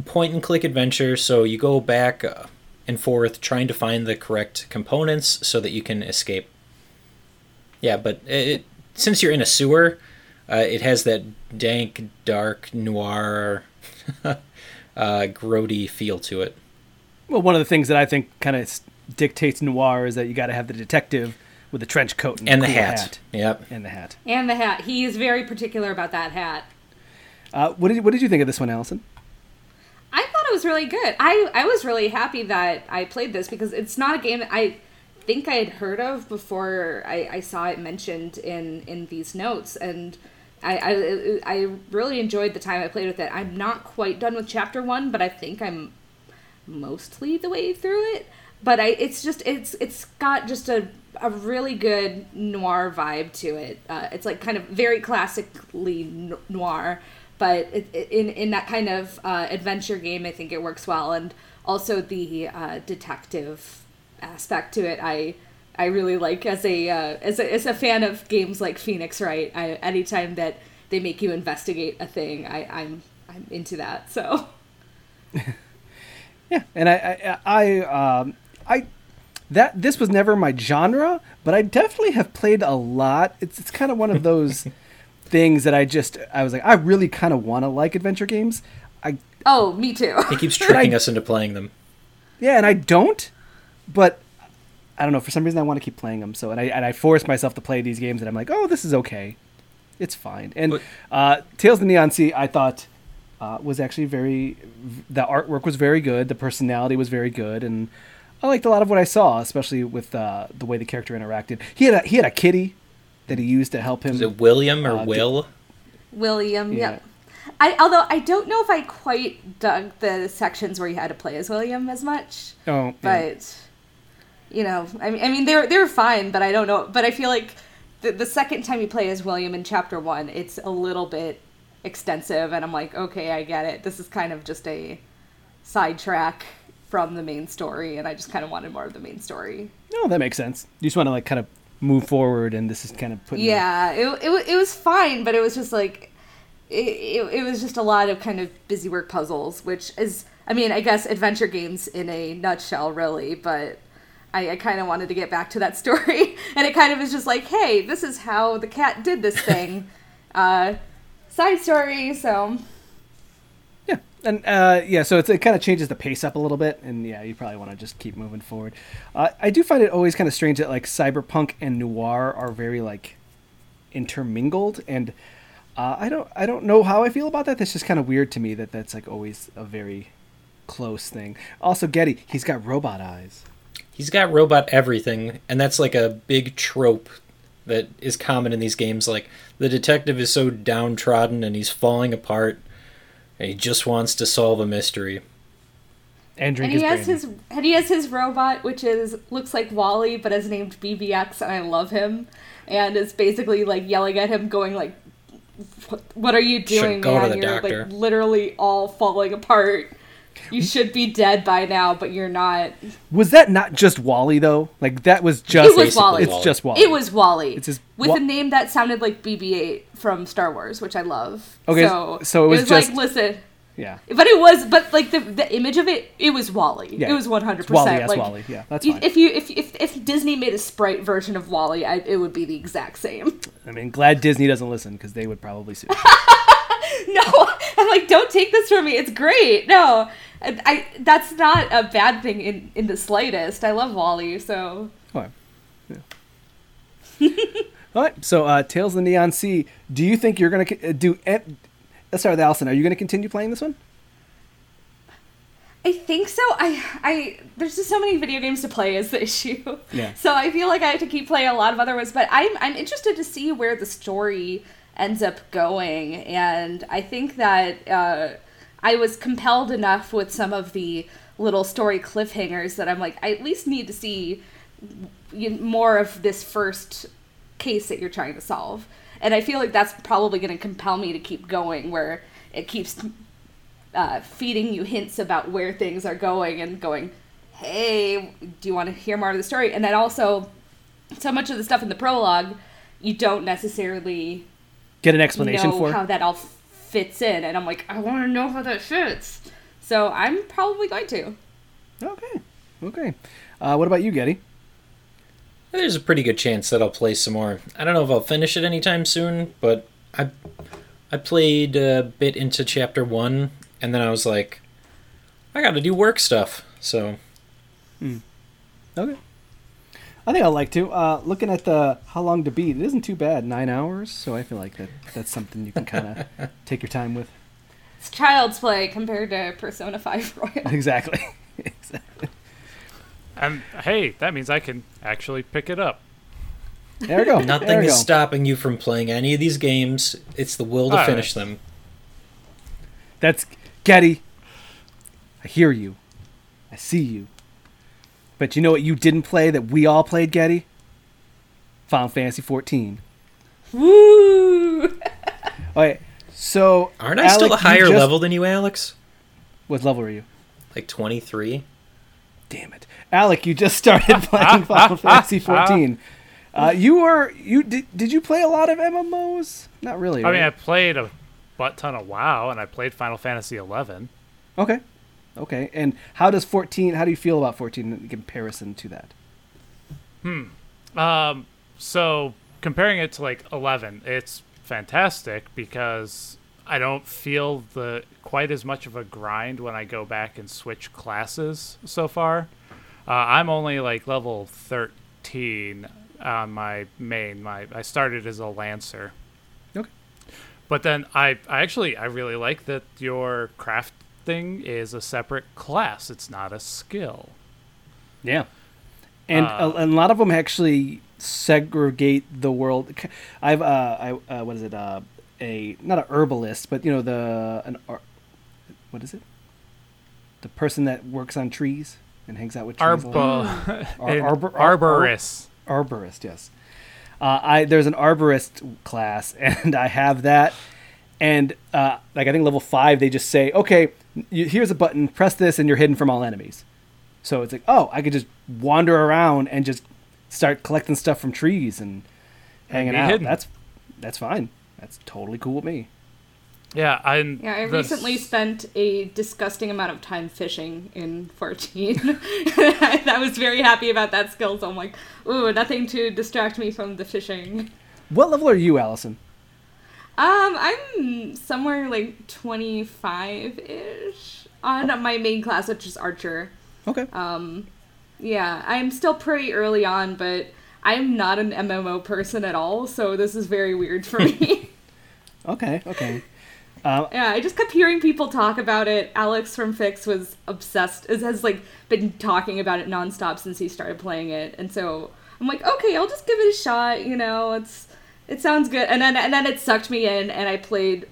Point-and-click adventure, so you go back and forth trying to find the correct components so that you can escape. Yeah, but since you're in a sewer, it has that dank, dark, noir, grody feel to it. Well, one of the things that I think kind of dictates noir is that you got to have the detective with a trench coat and the hat. Yep. And the hat. He is very particular about that hat. What did you think of this one, Allison? I thought it was really good. I was really happy that I played this because it's not a game that I think I had heard of before I saw it mentioned in these notes, and I really enjoyed the time I played with it. I'm not quite done with chapter 1, but I think I'm mostly the way through it. But it's got just a really good noir vibe to it. It's like kind of very classically noir, but in that kind of adventure game, I think it works well, and also the detective aspect to it I really like as a fan of games like Phoenix Wright. Anytime that they make you investigate a thing, I'm into that, so yeah. And I that this was never my genre, but I definitely have played a lot. It's kind of one of those things that I was like, I really kind of want to like adventure games. Me too. He keeps tricking us into playing them. Yeah, and I don't. But I don't know, for some reason I want to keep playing them. So and I force myself to play these games, and I'm like, oh, this is okay, it's fine. And Tales of the Neon Sea, I thought was actually the artwork was very good, the personality was very good, and I liked a lot of what I saw, especially with the way the character interacted. He had a kitty that he used to help him. Was it William or Will? William, yeah. Although I don't know if I quite dug the sections where you had to play as William as much. Oh, but. Yeah. You know, I mean, they were fine, but I don't know. But I feel like the second time you play as William in Chapter 1, it's a little bit extensive, and I'm like, okay, I get it. This is kind of just a sidetrack from the main story, and I just kind of wanted more of the main story. No, that makes sense. You just want to, like, kind of move forward, and this is kind of putting... Yeah, it was fine, but it was just, like... It was just a lot of kind of busy work puzzles, which is... I mean, I guess adventure games in a nutshell, really, but... I kind of wanted to get back to that story, and it kind of is just like, hey, this is how the cat did this thing. Side story, so. Yeah, and so it kind of changes the pace up a little bit, and yeah, you probably want to just keep moving forward. I do find it always kind of strange that, like, cyberpunk and noir are very, like, intermingled, and I don't know how I feel about that. That's just kind of weird to me that that's, like, always a very close thing. Also, Getty, he's got robot eyes. He's got robot everything, and that's like a big trope that is common in these games. Like, the detective is so downtrodden and he's falling apart, and he just wants to solve a mystery. And he has his robot, which looks like Wally, but is named BBX, and I love him. And is basically like yelling at him, going like, "What are you doing, man? You're like literally all falling apart. You should be dead by now, but you're not." Was that not just Wally, though? Like, that was just... It was Wally. It's just Wally. It was Wally. It's just with a name that sounded like BB-8 from Star Wars, which I love. Okay, so it was just... like, listen, Yeah. But it was, but like the image of it, it was WALL-E. Yeah. It was 100%. WALL-E, yes, like, WALL-E. Yeah, that's fine. If Disney made a sprite version of WALL-E, it would be the exact same. I mean, glad Disney doesn't listen, because they would probably sue. No, I'm like, don't take this from me. It's great. No, that's not a bad thing in the slightest. I love WALL-E, so. All right. Yeah. All right. So, Tales of the Neon Sea. Do you think you're going to do? Let's start with Allison. Are you going to continue playing this one? I think so. I there's just so many video games to play is the issue. Yeah. So I feel like I have to keep playing a lot of other ones. But I'm interested to see where the story ends up going, and I think that I was compelled enough with some of the little story cliffhangers that I'm like, I at least need to see more of this first case that you're trying to solve. And I feel like that's probably going to compel me to keep going, where it keeps feeding you hints about where things are going and going, hey, do you want to hear more of the story? And then also, so much of the stuff in the prologue, you don't necessarily get an explanation for how that all fits in. And I'm like, I want to know how that fits. So I'm probably going to. Okay. What about you, Getty? There's a pretty good chance that I'll play some more. I don't know if I'll finish it anytime soon, but I played a bit into Chapter 1, and then I was like, I gotta do work stuff, so. Okay. I think I'll like to. Looking at the how long to beat, it isn't too bad, 9 hours, so I feel like that's something you can kind of take your time with. It's child's play compared to Persona 5 Royal. Exactly. Hey, that means I can actually pick it up. There we go. Nothing is stopping you from playing any of these games. It's the will to finish them. That's Getty. I hear you. I see you. But you know what you didn't play that we all played, Getty? Final Fantasy XIV. Woo! Okay, so aren't I Alec, still a higher level than you, Alex? What level are you? Like 23. Damn it. Alec, you just started playing Final Fantasy XIV. Did you play a lot of MMOs? Not really. I mean, I played a butt ton of WoW, and I played Final Fantasy XI. Okay. And how does 14? How do you feel about 14 in comparison to that? So comparing it to like 11, it's fantastic because I don't feel the quite as much of a grind when I go back and switch classes so far. I'm only like level 13 on my main. I started as a lancer. Okay. But then I really like that your craft thing is a separate class. It's not a skill. Yeah. And a lot of them actually segregate the world. I've what is it? A not a herbalist, but you know what is it? The person that works on trees and hangs out with trees. Arborist. Arborist, yes. There's an arborist class, and I have that. And I think level 5, they just say, okay, here's a button, press this, and you're hidden from all enemies. So it's like, oh, I could just wander around and just start collecting stuff from trees and hanging out. Hidden. That's fine. That's totally cool with me. Yeah, I recently spent a disgusting amount of time fishing in 14. I was very happy about that skill, so I'm like, ooh, nothing to distract me from the fishing. What level are you, Allison? I'm somewhere like 25-ish on my main class, which is Archer. Okay. Yeah, I'm still pretty early on, but I'm not an MMO person at all, so this is very weird for me. Okay. Yeah, I just kept hearing people talk about it. Alex from Fix was obsessed, has like been talking about it nonstop since he started playing it, and so I'm like, okay, I'll just give it a shot. You know, it sounds good, and then it sucked me in, and I played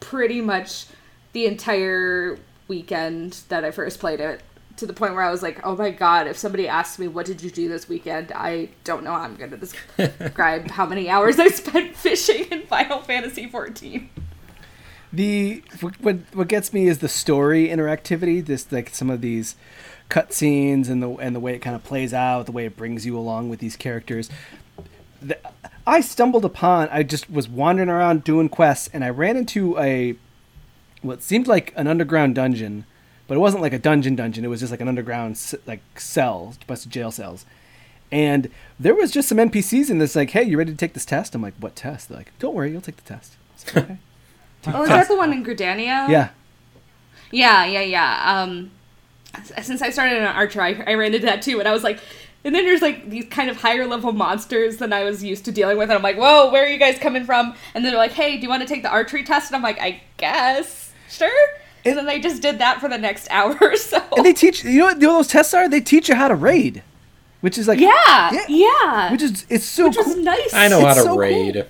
pretty much the entire weekend that I first played it, to the point where I was like, oh my god, if somebody asks me what did you do this weekend, I don't know how I'm going to describe how many hours I spent fishing in Final Fantasy XIV. What gets me is the story interactivity. This like some of these cutscenes and the way it kind of plays out, the way it brings you along with these characters. I just was wandering around doing quests, and I ran into a what seemed like an underground dungeon, but it wasn't like a dungeon. It was just like an underground cell, a bunch of jail cells. And there was just some NPCs in this, like, hey, you ready to take this test? I'm like, what test? They're like, don't worry, you'll take the test. Like, okay. Oh, is that the one in Gridania? Yeah. Since I started an archer, I ran into that too, and I was like, and then there's like these kind of higher level monsters than I was used to dealing with, and I'm like, whoa, where are you guys coming from? And then they're like, hey, do you want to take the archery test? And I'm like, I guess, sure. And then they just did that for the next hour or so. And they teach, you know what those tests are? They teach you how to raid. Which is like... Yeah. Which is nice. I know how to raid. Cool.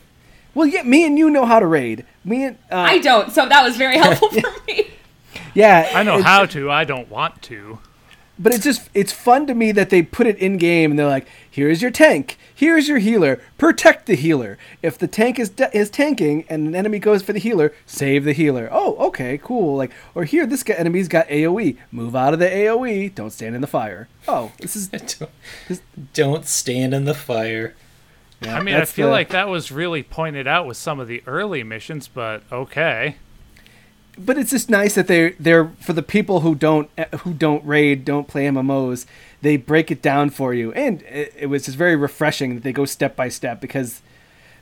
Well, yeah, me and you know how to raid. I don't, so that was very helpful for me. Yeah. I know how to. I don't want to. But it's just, it's fun to me that they put it in game and they're like, here's your tank. Here's your healer. Protect the healer. If the tank is tanking and an enemy goes for the healer, save the healer. Oh, okay, cool. Like, or here, this guy, enemy's got AoE. Move out of the AoE. Don't stand in the fire. Oh, this is... Don't stand in the fire. Yeah, I mean, I feel like that was really pointed out with some of the early missions, but okay. But it's just nice that they're for the people who don't raid, don't play MMOs, they break it down for you. And it was just very refreshing that they go step by step, because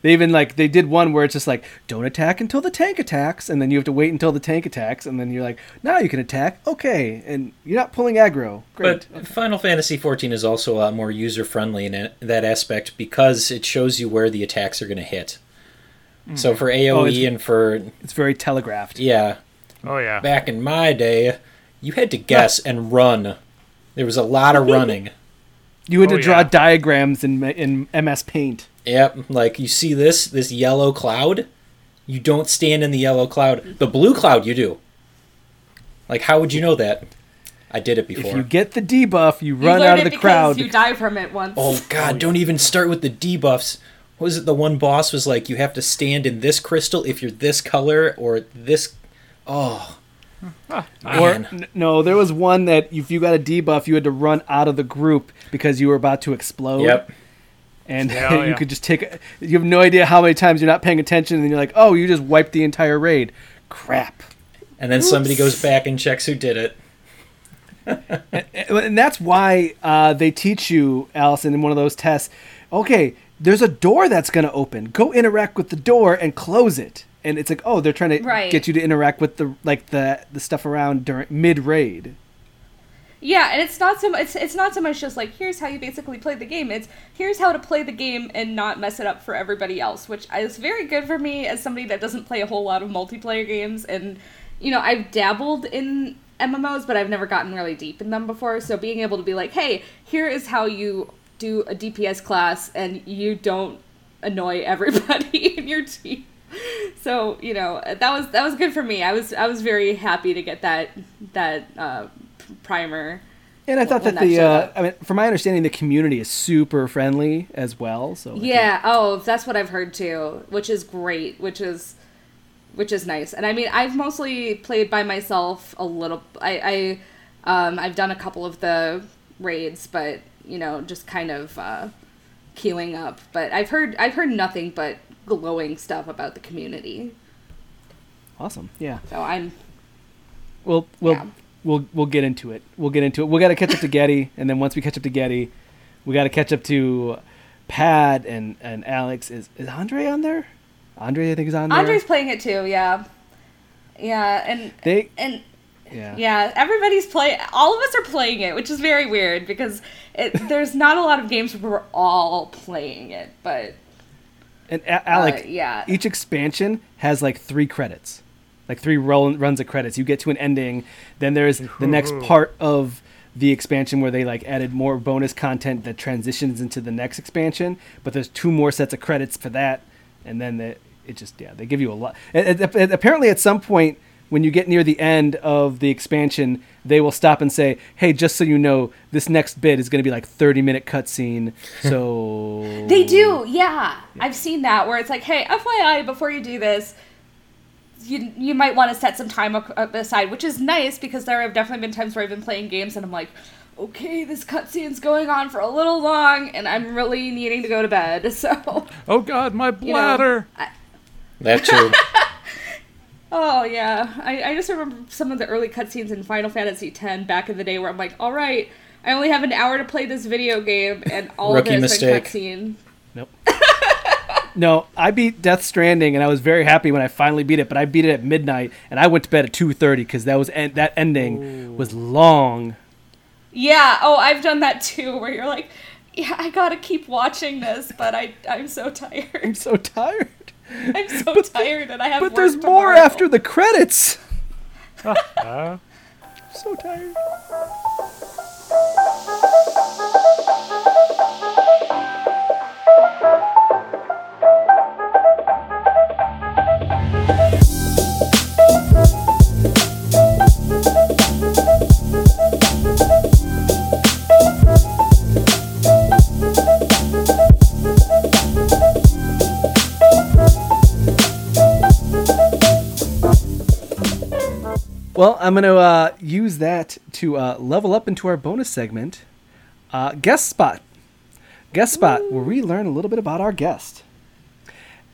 they even they did one where it's just like, don't attack until the tank attacks, and then you have to wait until the tank attacks, and then you're like, now you can attack, okay, and you're not pulling aggro. Great. But okay. Final Fantasy XIV is also a lot more user-friendly in that aspect, because it shows you where the attacks are going to hit. So for AoE and for... It's very telegraphed. Yeah. Oh, yeah. Back in my day, you had to guess and run. There was a lot of running. You had to draw diagrams in MS Paint. Yep. Like, you see this yellow cloud? You don't stand in the yellow cloud. The blue cloud, you do. Like, how would you know that? I did it before. If you get the debuff, you run out of the crowd. You die from it once. Oh, God. Don't even start with the debuffs. Was it the one boss was like, you have to stand in this crystal if you're this color or this? Oh, man. Or, no, there was one that if you got a debuff, you had to run out of the group because you were about to explode. Yep. And you could just you have no idea how many times you're not paying attention, and then you're like, oh, you just wiped the entire raid. Crap. And then somebody goes back and checks who did it. and that's why they teach you, Allison, in one of those tests, okay, there's a door that's going to open. Go interact with the door and close it. And it's like, oh, they're trying to get you to interact with the stuff around during mid-raid. Yeah, and it's not so much just like, here's how you basically play the game. It's here's how to play the game and not mess it up for everybody else, which is very good for me as somebody that doesn't play a whole lot of multiplayer games. And, you know, I've dabbled in MMOs, but I've never gotten really deep in them before. So being able to be like, hey, here is how you do a DPS class and you don't annoy everybody in your team. So, you know, that was good for me. I was very happy to get that primer. And I thought that from my understanding, the community is super friendly as well. So yeah, that's what I've heard too, which is great, which is nice. And I mean, I've mostly played by myself a little. I've done a couple of the raids, but you know, just kind of queuing up. But I've heard nothing but glowing stuff about the community. Awesome. Yeah. So I'm... We'll get into it. We got to catch up to Getty, and then once we catch up to Getty, we got to catch up to Pat and Alex. Is Andre on there? Andre, I think, is on there. Andre's playing it too, yeah. Yeah, and... Yeah, everybody's playing. All of us are playing it, which is very weird because there's not a lot of games where we're all playing it. But and Alec, each expansion has like 3 credits, like 3 runs of credits. You get to an ending, then there's the next part of the expansion where they like added more bonus content that transitions into the next expansion. But there's 2 more sets of credits for that, and then they give you a lot. And apparently, at some point, when you get near the end of the expansion, they will stop and say, hey, just so you know, this next bit is going to be like 30-minute cutscene. So they do, yeah. I've seen that where it's like, hey, FYI, before you do this, you might want to set some time aside, which is nice because there have definitely been times where I've been playing games and I'm like, okay, this cutscene's going on for a little long and I'm really needing to go to bed. So, oh, God, my bladder. You know, that too. Oh, yeah. I just remember some of the early cutscenes in Final Fantasy X back in the day where I'm like, all right, I only have an hour to play this video game, and all of it is like cutscene. Nope. No, I beat Death Stranding, and I was very happy when I finally beat it, but I beat it at midnight, and I went to bed at 2:30 because that ending was long. Yeah, I've done that too, where you're like, yeah, I gotta keep watching this, but I'm so tired. I'm so tired, and I have. But there's more after the credits. I'm so tired. Well, I'm going to use that to level up into our bonus segment, Guest Spot. Guest Spot, where we learn a little bit about our guest.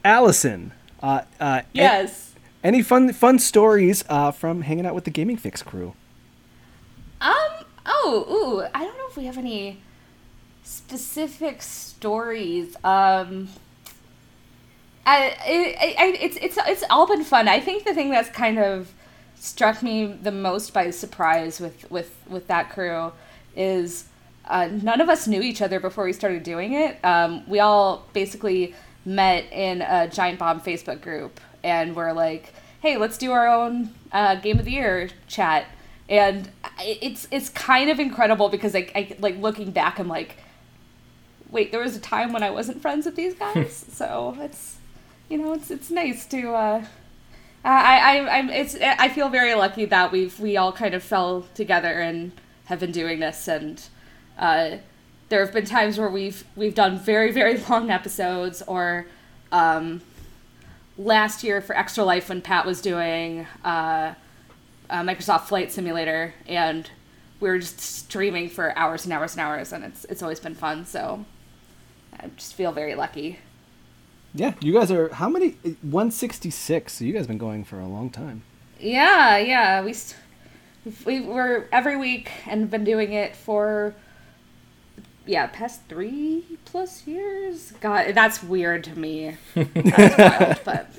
Allison. Yes. Any fun stories from hanging out with the Gaming Fix crew? I don't know if we have any specific stories. It's all been fun. I think the thing that's kind of struck me the most by surprise with that crew is none of us knew each other before we started doing it. We all basically met in a Giant Bomb Facebook group and we're like, hey, let's do our own Game of the Year chat. And it's kind of incredible because I like looking back, I'm like, wait, there was a time when I wasn't friends with these guys. So it's nice to I feel very lucky that we all kind of fell together and have been doing this, and there have been times where we've done very, very long episodes, or last year for Extra Life when Pat was doing Microsoft Flight Simulator, and we were just streaming for hours and hours and hours, and it's always been fun. So I just feel very lucky. Yeah, you guys are, how many? 166. So you guys have been going for a long time. Yeah. We were every week and been doing it for, past 3+ years. God, that's weird to me. That's wild, but.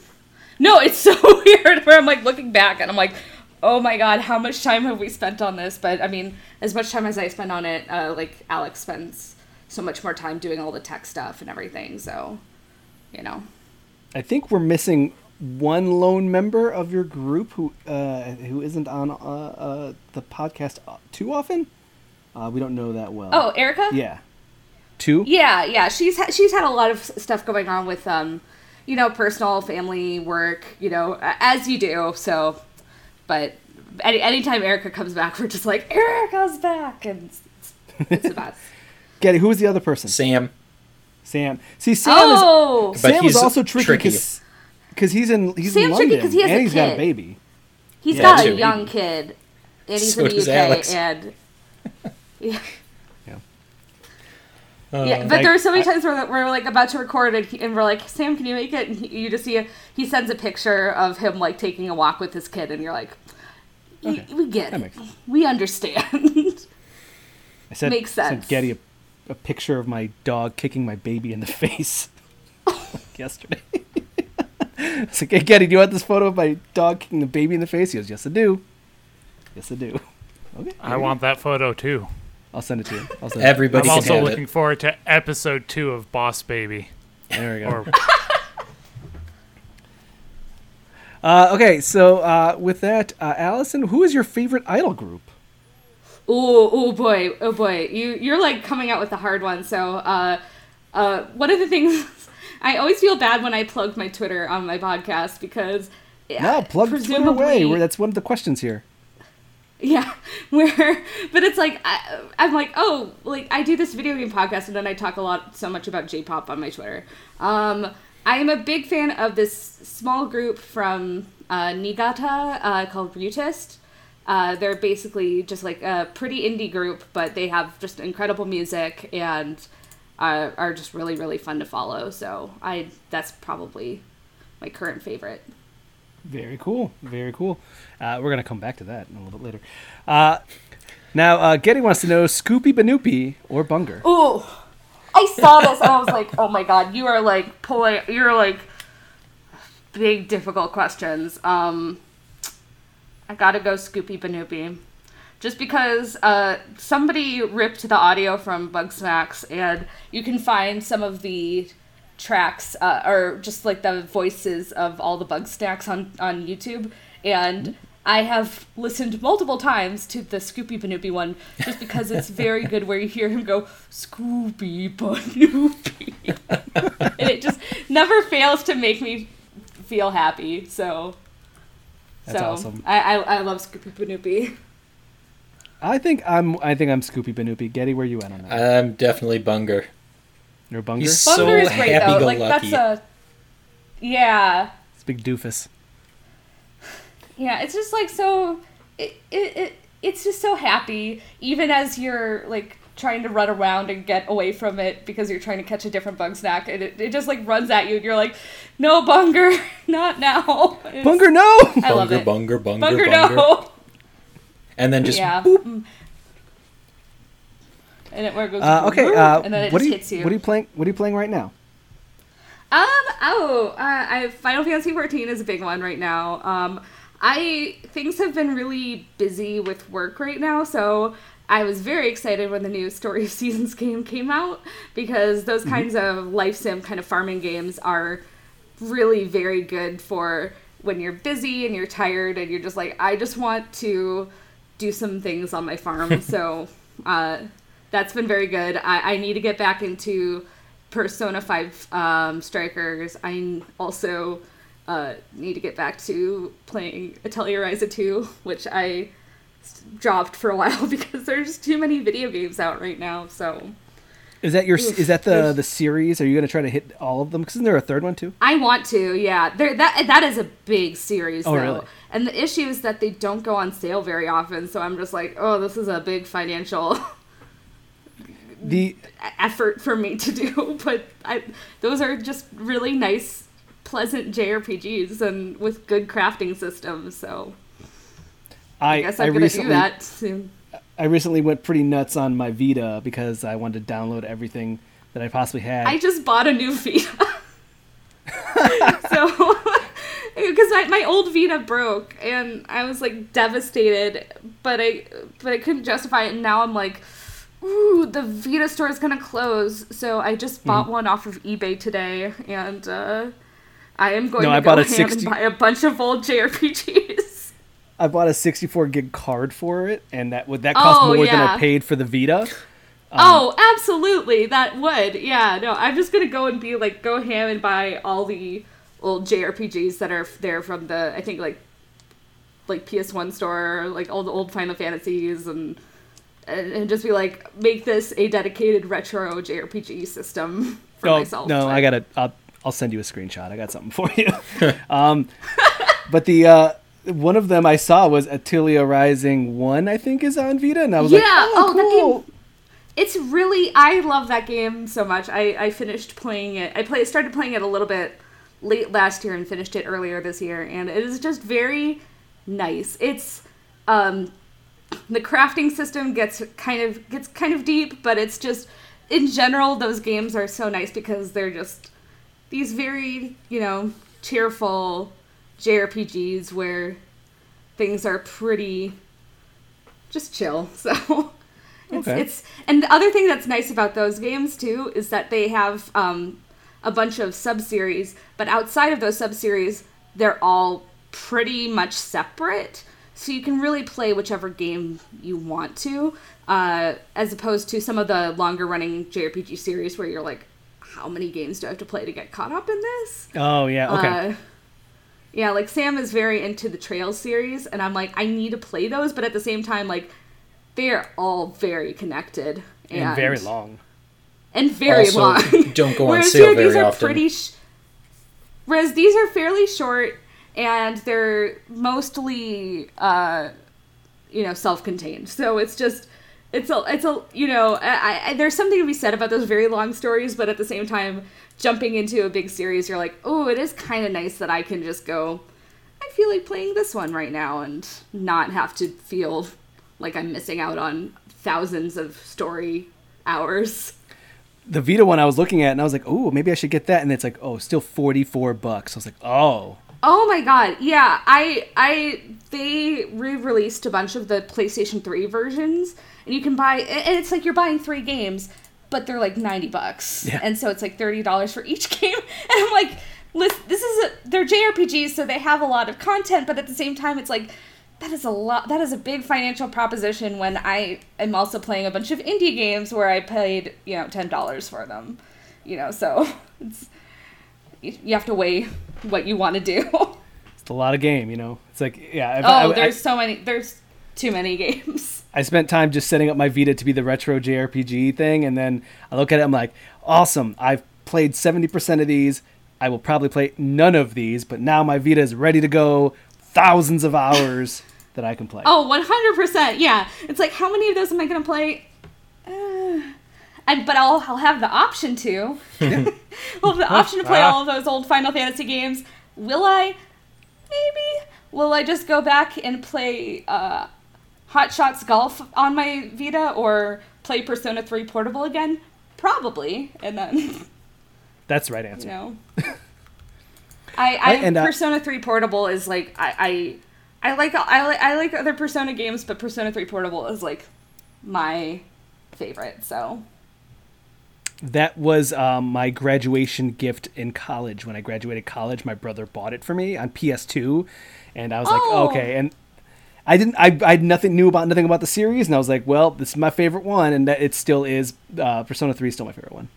No, it's so weird where I'm like looking back and I'm like, oh my God, how much time have we spent on this? But I mean, as much time as I spend on it, like Alex spends so much more time doing all the tech stuff and everything, so. I think we're missing one lone member of your group who isn't on the podcast too often. We don't know that well. Oh, Erica? Yeah. Two? Yeah. She's had a lot of stuff going on with personal, family, work, as you do. So, but anytime Erica comes back, we're just like, Erica's back, and it's the best. Getty, who was the other person? Sam. See, Sam is also tricky because he's in London, tricky 'cause he has and a he's kid. Got a baby. He's got a young kid, and he's in the UK, Alex. And But there are so many times where we're like about to record, and we're like, Sam, can you make it? And you just see he sends a picture of him like taking a walk with his kid, and you're like, we get it, we understand. Makes sense. I sent Getty a picture of my dog kicking my baby in the face yesterday. I was like, hey, Getty, do you want this photo of my dog kicking the baby in the face? He goes, yes, I do. Okay. I want that photo, too. I'll send it to you. Everybody. I'm also looking forward to episode 2 of Boss Baby. There we go. Okay, so with that, Allison, who is your favorite idol group? Oh boy. You're like coming out with the hard one. So one of the things, I always feel bad when I plug my Twitter on my podcast because plug Twitter away. That's one of the questions here. Yeah, but it's like I'm like I do this video game podcast and then I talk so much about J-pop on my Twitter. I am a big fan of this small group from Niigata called Ryutist. They're basically just like a pretty indie group, but they have just incredible music and are just really, really fun to follow. So that's probably my current favorite. Very cool. Very cool. We're going to come back to that a little bit later. Now, Getty wants to know Scoopy-Banoopy or Bunger. Ooh, I saw this and I was like, oh my God, you are like pulling, you're like big difficult questions. I gotta go Scoopy-Banoopy. Just because somebody ripped the audio from Bugsnax, and you can find some of the tracks or just like the voices of all the Bugsnax on YouTube. And I have listened multiple times to the Scoopy-Banoopy one just because it's very good where you hear him go, Scoopy-Banoopy. And it just never fails to make me feel happy. So awesome. I love Scoopy-Banoopy. I think I'm Scoopy-Banoopy. Getty, where you at on that? I'm definitely Bunger. You're Bunger? He's so Bunger is great, though. Like, that's a... Yeah. It's a big doofus. Yeah, it's just, like, so... It's just so happy, even as you're, like, trying to run around and get away from it because you're trying to catch a different bug snack, and it just, like, runs at you, and you're like, no, Bunger, not now. It's, Bunger, no! I love it. Bunger, no! And then just boop. And it goes and then it just hits you. What are you playing right now? Final Fantasy XIV is a big one right now. Things have been really busy with work right now, so I was very excited when the new Story of Seasons game came out because those kinds of life sim kind of farming games are really very good for when you're busy and you're tired and you're just like, I just want to do some things on my farm. So that's been very good. I need to get back into Persona 5 Strikers. I also need to get back to playing Atelier Ryza 2, which I dropped for a while because there's too many video games out right now. So is that the series? Are you going to try to hit all of them? Because isn't there a third one too? I want to, yeah. That is a big series, though. Really? And the issue is that they don't go on sale very often, so I'm just like, oh, this is a big financial effort for me to do. But those are just really nice, pleasant JRPGs and with good crafting systems, so I guess I'm going to do that soon. I recently went pretty nuts on my Vita because I wanted to download everything that I possibly had. I just bought a new Vita. So, because my old Vita broke and I was like devastated, but I couldn't justify it. And now I'm like, ooh, the Vita store is going to close. So I just bought one off of eBay today, and I am going to go ham and buy a bunch of old JRPGs. I bought a 64 gig card for it, and that cost more than I paid for the Vita. Absolutely, that would. Yeah, no, I'm just gonna go and be like, go ham and buy all the old JRPGs that are there from the, I think like PS1 store, like all the old Final Fantasies, and just be like, make this a dedicated retro JRPG system for myself. No, but... I'll send you a screenshot. I got something for you. But the. One of them I saw was Atelier Rising 1, I think, is on Vita, and I was like, cool. That game, it's really, I love that game so much. I finished playing it. I started playing it a little bit late last year and finished it earlier this year, and it is just very nice. It's, the crafting system gets kind of deep, but it's just, in general, those games are so nice because they're just these very, cheerful JRPGs where things are pretty just chill. So it's and the other thing that's nice about those games too is that they have a bunch of sub-series, but outside of those sub-series, they're all pretty much separate. So you can really play whichever game you want to, as opposed to some of the longer running JRPG series where you're like, how many games do I have to play to get caught up in this? Oh yeah, okay. Yeah, like Sam is very into the Trails series, and I'm like, I need to play those, but at the same time, like, they're all very connected. And very long. And very also, long. Don't go on sale very often. Whereas these are fairly short, and they're mostly, self-contained. So it's just, there's something to be said about those very long stories, but at the same time, jumping into a big series, you're like, oh, it is kind of nice that I can just go, I feel like playing this one right now and not have to feel like I'm missing out on thousands of story hours. The Vita one I was looking at and I was like, oh, maybe I should get that. And it's like, oh, still $44. I was like, oh. Oh my God. Yeah. They re-released a bunch of the PlayStation 3 versions and you can buy, and it's like you're buying 3 games, but they're like $90. Yeah. And so it's like $30 for each game. And I'm like, listen, they're JRPGs, so they have a lot of content, but at the same time, it's like, that is a lot. That is a big financial proposition when I am also playing a bunch of indie games where I paid, $10 for them, so it's, you have to weigh what you want to do. It's a lot of game, It's like, yeah. There's too many games. I spent time just setting up my Vita to be the retro JRPG thing, and then I look at it, I'm like, awesome, I've played 70% of these. I will probably play none of these, but now my Vita is ready to go. Thousands of hours that I can play. Oh, 100%. Yeah. It's like, how many of those am I going to play? But I'll have the option to. I'll have the option to play all of those old Final Fantasy games. Will I? Maybe. Will I just go back and play Hot Shots Golf on my Vita or play Persona 3 Portable again? Probably. And then... That's the right answer. Persona 3 Portable is like I like other Persona games, but Persona 3 Portable is like my favorite. So that was my graduation gift in college. When I graduated college, my brother bought it for me on PS2, and I was like, okay. And I didn't. I had nothing about the series, and I was like, well, this is my favorite one, and that it still is. Persona 3 is still my favorite one.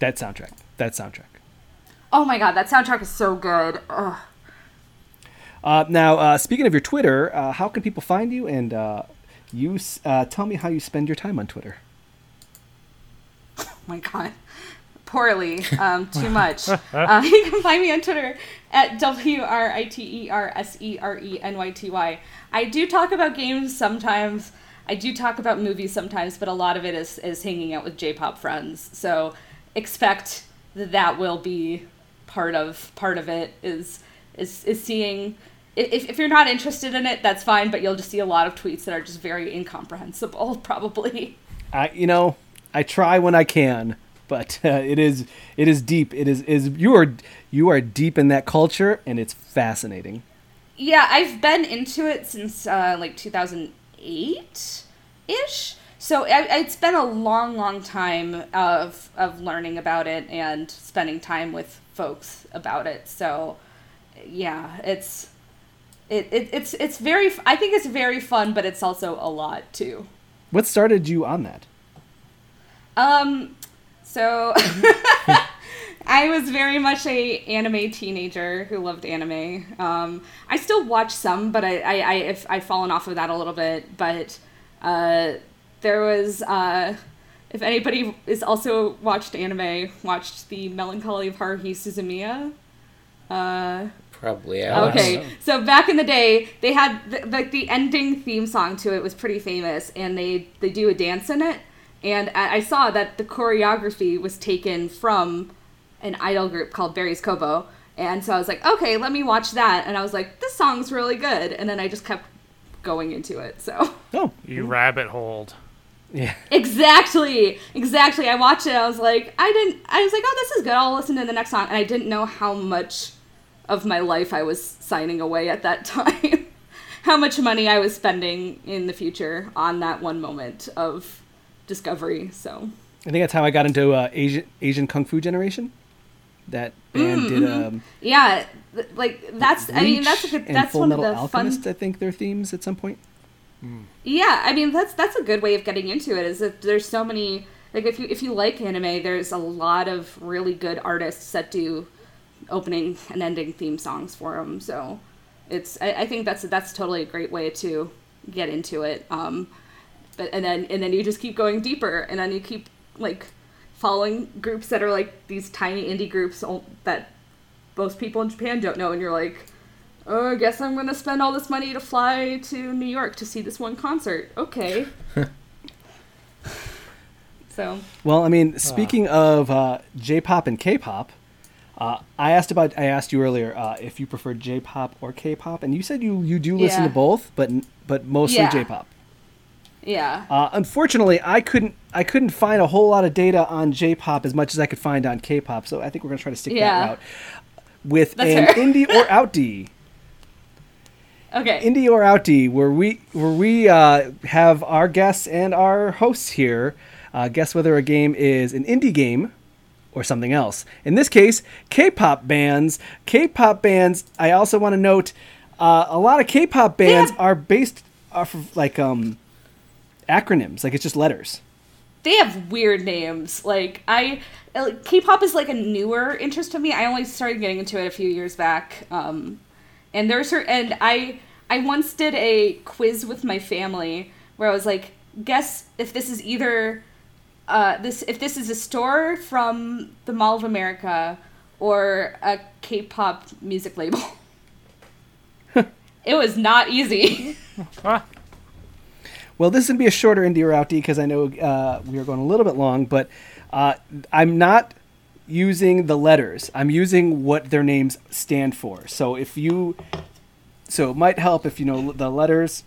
That soundtrack. Oh my God, that soundtrack is so good. Ugh. Now, speaking of your Twitter, how can people find you? And you tell me how you spend your time on Twitter. Oh my God, poorly, too much. You can find me on Twitter at WRITERSERENYTY. I do talk about games sometimes. I do talk about movies sometimes, but a lot of it is hanging out with J-pop friends. So. Expect that will be part of it is seeing if you're not interested in it, that's fine, but you'll just see a lot of tweets that are just very incomprehensible, probably. I try when I can, but it is deep. You are deep in that culture, and it's fascinating. Yeah, I've been into it since 2008 ish. So it's been a long time of learning about it and spending time with folks about it. So, yeah, it's very. I think it's very fun, but it's also a lot too. What started you on that? So I was very much an anime teenager who loved anime. I still watch some, but I've fallen off of that a little bit, but. There was, if anybody is also watched The Melancholy of Haruhi Suzumiya. Probably. Okay, so back in the day, they had the ending theme song to it was pretty famous, and they do a dance in it. And I saw that the choreography was taken from an idol group called Berries Kobo, and so I was like, okay, let me watch that. And I was like, this song's really good, and then I just kept going into it. So. Oh, you rabbit holed. Yeah. Exactly. I watched it. I was like, oh, this is good. I'll listen to the next song. And I didn't know how much of my life I was signing away at that time, how much money I was spending in the future on that one moment of discovery. So I think that's how I got into Asian Kung Fu Generation. That band did. Yeah. Like that's. I mean, that's one of the Alchemist, fun. I think their themes at some point. Mm. Yeah, I mean that's a good way of getting into it. Is that there's so many like if you like anime, there's a lot of really good artists that do opening and ending theme songs for them. So it's I think that's totally a great way to get into it. But and then you just keep going deeper, and then you keep like following groups that are like these tiny indie groups that most people in Japan don't know, and you're like. Oh, I guess I'm going to spend all this money to fly to New York to see this one concert. Okay. So. Well, I mean, speaking of J-pop and K-pop, I asked you earlier if you prefer J-pop or K-pop, and you said you do listen to both, but mostly J-pop. Yeah. Unfortunately, I couldn't find a whole lot of data on J-pop as much as I could find on K-pop, so I think we're going to try to stick that route with indie or outdie. Okay. Indie or outdie, where we have our guests and our hosts here guess whether a game is an indie game or something else. In this case, K-pop bands. I also want to note a lot of K-pop bands are based off of like acronyms, like it's just letters. They have weird names. Like K-pop is like a newer interest to me. I only started getting into it a few years back. And I once did a quiz with my family where I was like, guess if this is either if this is a store from the Mall of America or a K-pop music label. It was not easy. Well, this is going to be a shorter indie or outdie because I know we are going a little bit long, but I'm not using the letters. I'm using what their names stand for. So it might help if you know the letters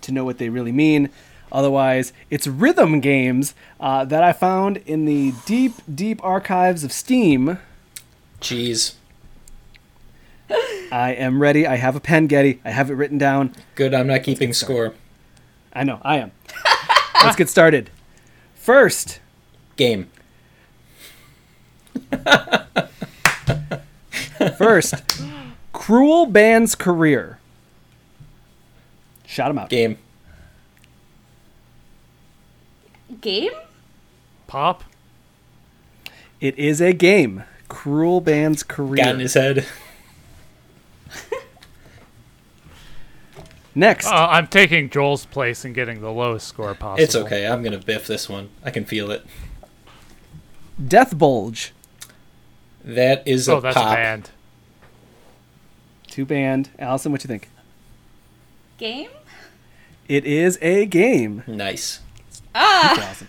to know what they really mean. Otherwise, it's rhythm games that I found in the deep, deep archives of Steam. Jeez. I am ready. I have a pen, Getty. I have it written down. Good, I'm not keeping score. I know, I am. Let's get started. First game. First, Cruel Band's Career. Shout him out. Game? Pop? It is a game. Cruel Band's Career. Got in his head. Next. I'm taking Joel's place and getting the lowest score possible. It's okay. I'm going to biff this one. I can feel it. Death Bulge. That is a pop. Oh, that's a band. Two band. Allison, what do you think? Game? It is a game. Nice. Awesome.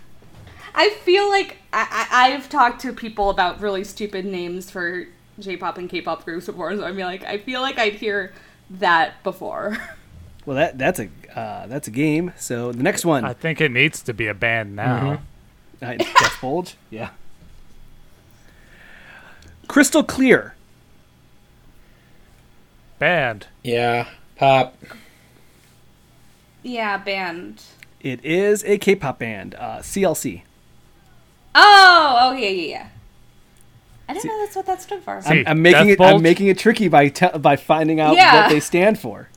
I feel like I've talked to people about really stupid names for J-pop and K-pop groups before, so I feel like I'd hear that before. Well, that's a game. So the next one. I think it needs to be a band now. Mm-hmm. Death Bulge? Yeah. Crystal Clear. Band. Yeah. Pop. Yeah, band. It is a K-pop band, CLC. Oh, yeah. I didn't know that's what that stood for. I'm making it tricky by finding out what they stand for.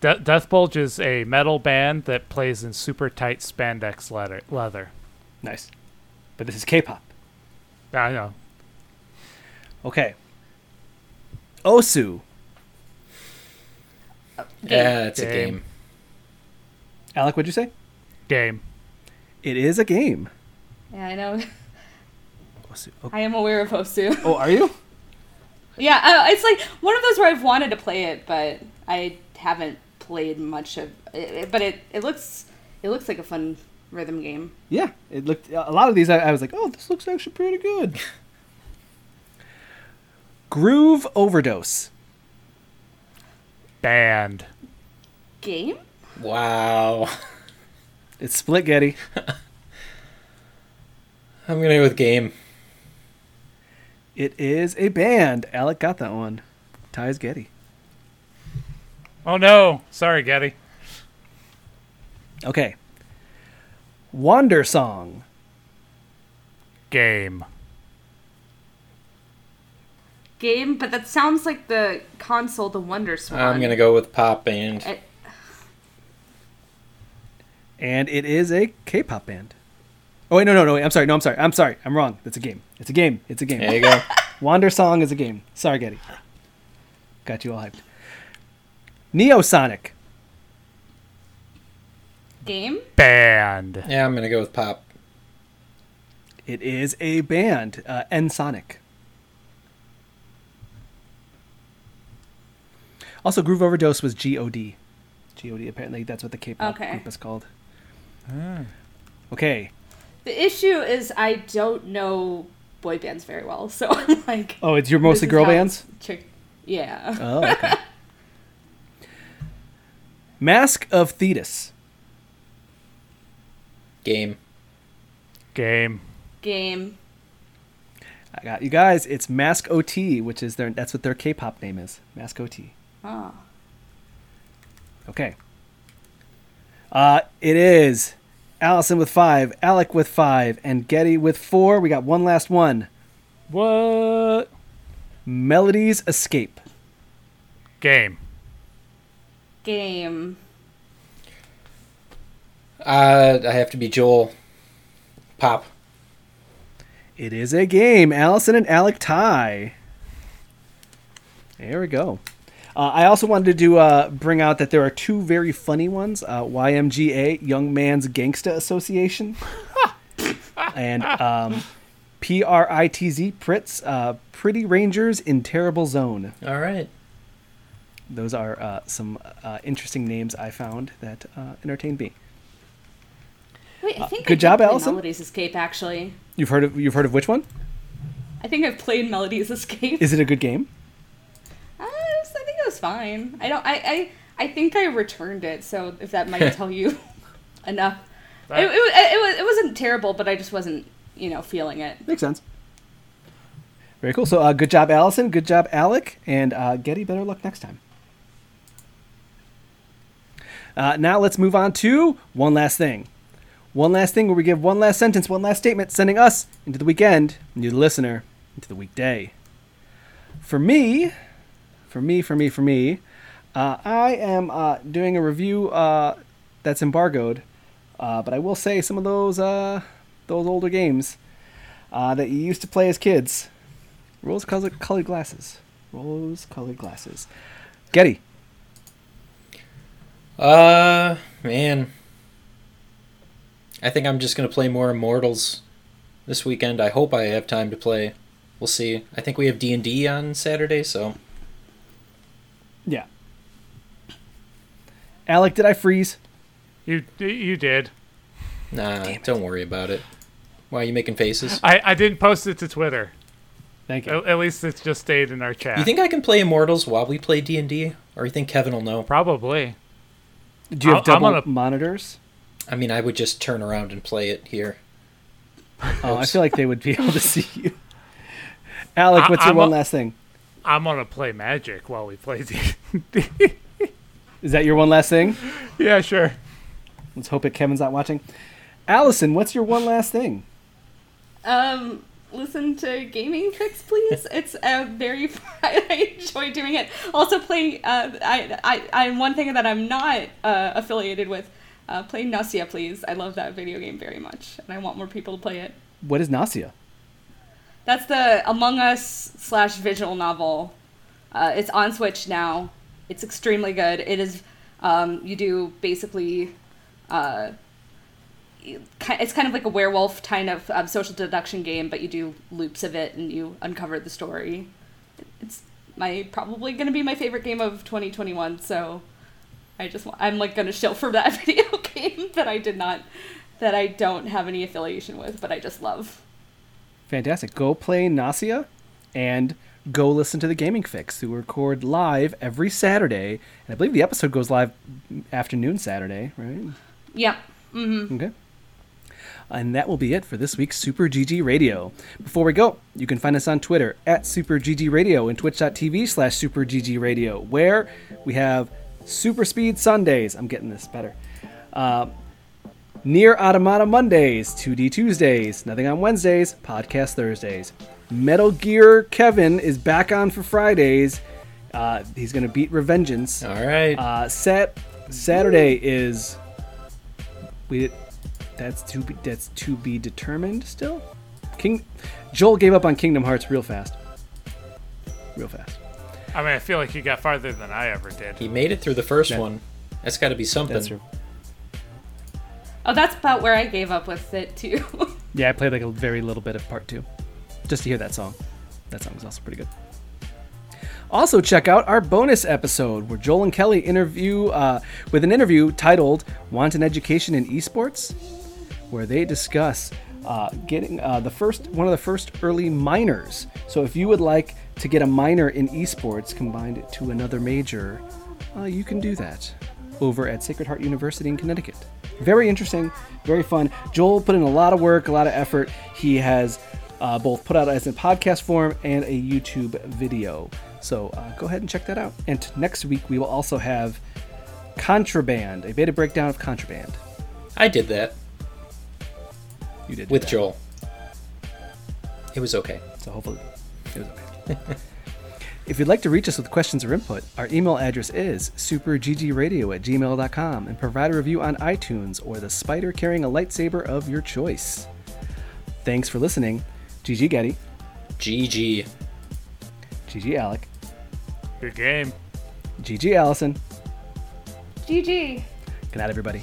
Death Bulge is a metal band that plays in super tight spandex leather. Nice, but this is K-pop. I know. Okay. Osu. Yeah, it's a game. Alec, what'd you say? Game. It is a game. Yeah, I know. Osu. Okay. I am aware of Osu. Oh, are you? Yeah, it's like one of those where I've wanted to play it, but I haven't played much of it. But it looks like a fun rhythm game. Yeah, it looked. A lot of these, I was like, oh, this looks actually pretty good. Groove Overdose. Band. Game? Wow. It's split, Getty. I'm going to go with game. It is a band. Alec got that one. Ties Getty. Oh, no. Sorry, Getty. Okay. Wonder Song. Game. Game, but that sounds like the console, the Wonder Swan. I'm going to go with pop band. And it is a K-pop band. Oh, wait, no, wait, I'm sorry. I'm wrong. That's a game. It's a game. There you go. Wander Song is a game. Sorry, Getty. Got you all hyped. Neosonic. Game? Band. Yeah, I'm going to go with pop. It is a band. N-Sonic. Also, Groove Overdose was G-O-D. G-O-D, apparently that's what the K-pop group is called. Okay. The issue is I don't know boy bands very well, so I'm like... Oh, it's your mostly girl bands? Yeah. Oh, okay. Mask of Thetis. Game. I got you guys. It's Mask OT, which is that's what their K-pop name is. Mask OT. Oh. Okay. It is Allison with 5, Alec with 5, and Getty with 4. We got one last one. What? Melody's Escape. Game. I have to be Joel. Pop. It is a game. Allison and Alec tie. There we go. I also wanted to bring out that there are two very funny ones. YMGA, Young Man's Gangsta Association. And PRITZ, Pritz, Pretty Rangers in Terrible Zone. All right. Those are some interesting names I found that entertained me. Wait, I think good job, Allison. Melody's Escape, actually. You've heard of which one? I think I've played Melody's Escape. Is it a good game? I think it was fine. I think I returned it, so if that might tell you enough. It wasn't terrible, but I just wasn't, feeling it. Makes sense. Very cool. So good job, Allison. Good job, Alec. And Getty, better luck next time. Now let's move on to one last thing. One last thing where we give one last sentence, one last statement, sending us into the weekend, and you, the listener, into the weekday. For me, I am doing a review that's embargoed, but I will say some of those older games that you used to play as kids. Rose-colored glasses. Getty. Man. I think I'm just going to play more Immortals this weekend. I hope I have time to play. We'll see. I think we have D&D on Saturday, so... Yeah. Alec, did I freeze? You did. Nah, don't worry about it. Why are you making faces? I didn't post it to Twitter. Thank you. At least it's just stayed in our chat. You think I can play Immortals while we play D&D? Or you think Kevin will know? Probably. Do you have double monitors? I mean, I would just turn around and play it here. Oh, I feel like they would be able to see you. Alec, what's your one last thing? I'm going to play Magic while we play D&D. Is that your one last thing? Yeah, sure. Let's hope it Kevin's not watching. Allison, what's your one last thing? Listen to Gaming Fix, please. It's a very fun. I enjoy doing it. Also play, one thing that I'm not affiliated with, play Nacia, please. I love that video game very much, and I want more people to play it. What is Nacia? That's the Among Us / visual novel. It's on Switch now. It's extremely good. It is, you do basically, it's kind of like a werewolf kind of social deduction game, but you do loops of it and you uncover the story. It's probably going to be my favorite game of 2021, so I'm like going to shill for that video game that I don't have any affiliation with, but I just love. Fantastic. Go play Nacia and go listen to the Gaming Fix, who record live every Saturday. And I believe the episode goes live afternoon Saturday, right? Yeah. Mm-hmm. Okay. And that will be it for this week's Super GG Radio. Before we go, you can find us on Twitter at Super GG Radio and twitch.tv/Super GG Radio, where we have Super Speed Sundays. I'm getting this better. Near Automata Mondays, 2D Tuesdays, Nothing on Wednesdays, Podcast Thursdays. Metal Gear Kevin is back on for Fridays. He's going to beat Revengeance. All right. Saturday is... That's to be determined still. Joel gave up on Kingdom Hearts real fast. I mean, I feel like you got farther than I ever did. He made it through the first one. That's got to be something. That's true. Oh, that's about where I gave up with it, too. Yeah, I played like a very little bit of part 2. Just to hear that song. That song was also pretty good. Also, check out our bonus episode where Joel and Kelly interview with an interview titled Want an Education in Esports, where they discuss getting one of the first early minors. So if you would like to get a minor in esports combined to another major, you can do that over at Sacred Heart University in Connecticut. Very interesting, very fun. Joel put in a lot of work, a lot of effort. He has both put out as a podcast form and a YouTube video. So go ahead and check that out. And next week, we will also have Contraband, a beta breakdown of Contraband. I did that. You did with that. Joel. It was okay. So hopefully it was okay. If you'd like to reach us with questions or input, our email address is superggradio@gmail.com and provide a review on iTunes or the spider carrying a lightsaber of your choice. Thanks for listening. GG Getty. GG. GG Alec. Good game. GG Allison. GG. Good night, everybody.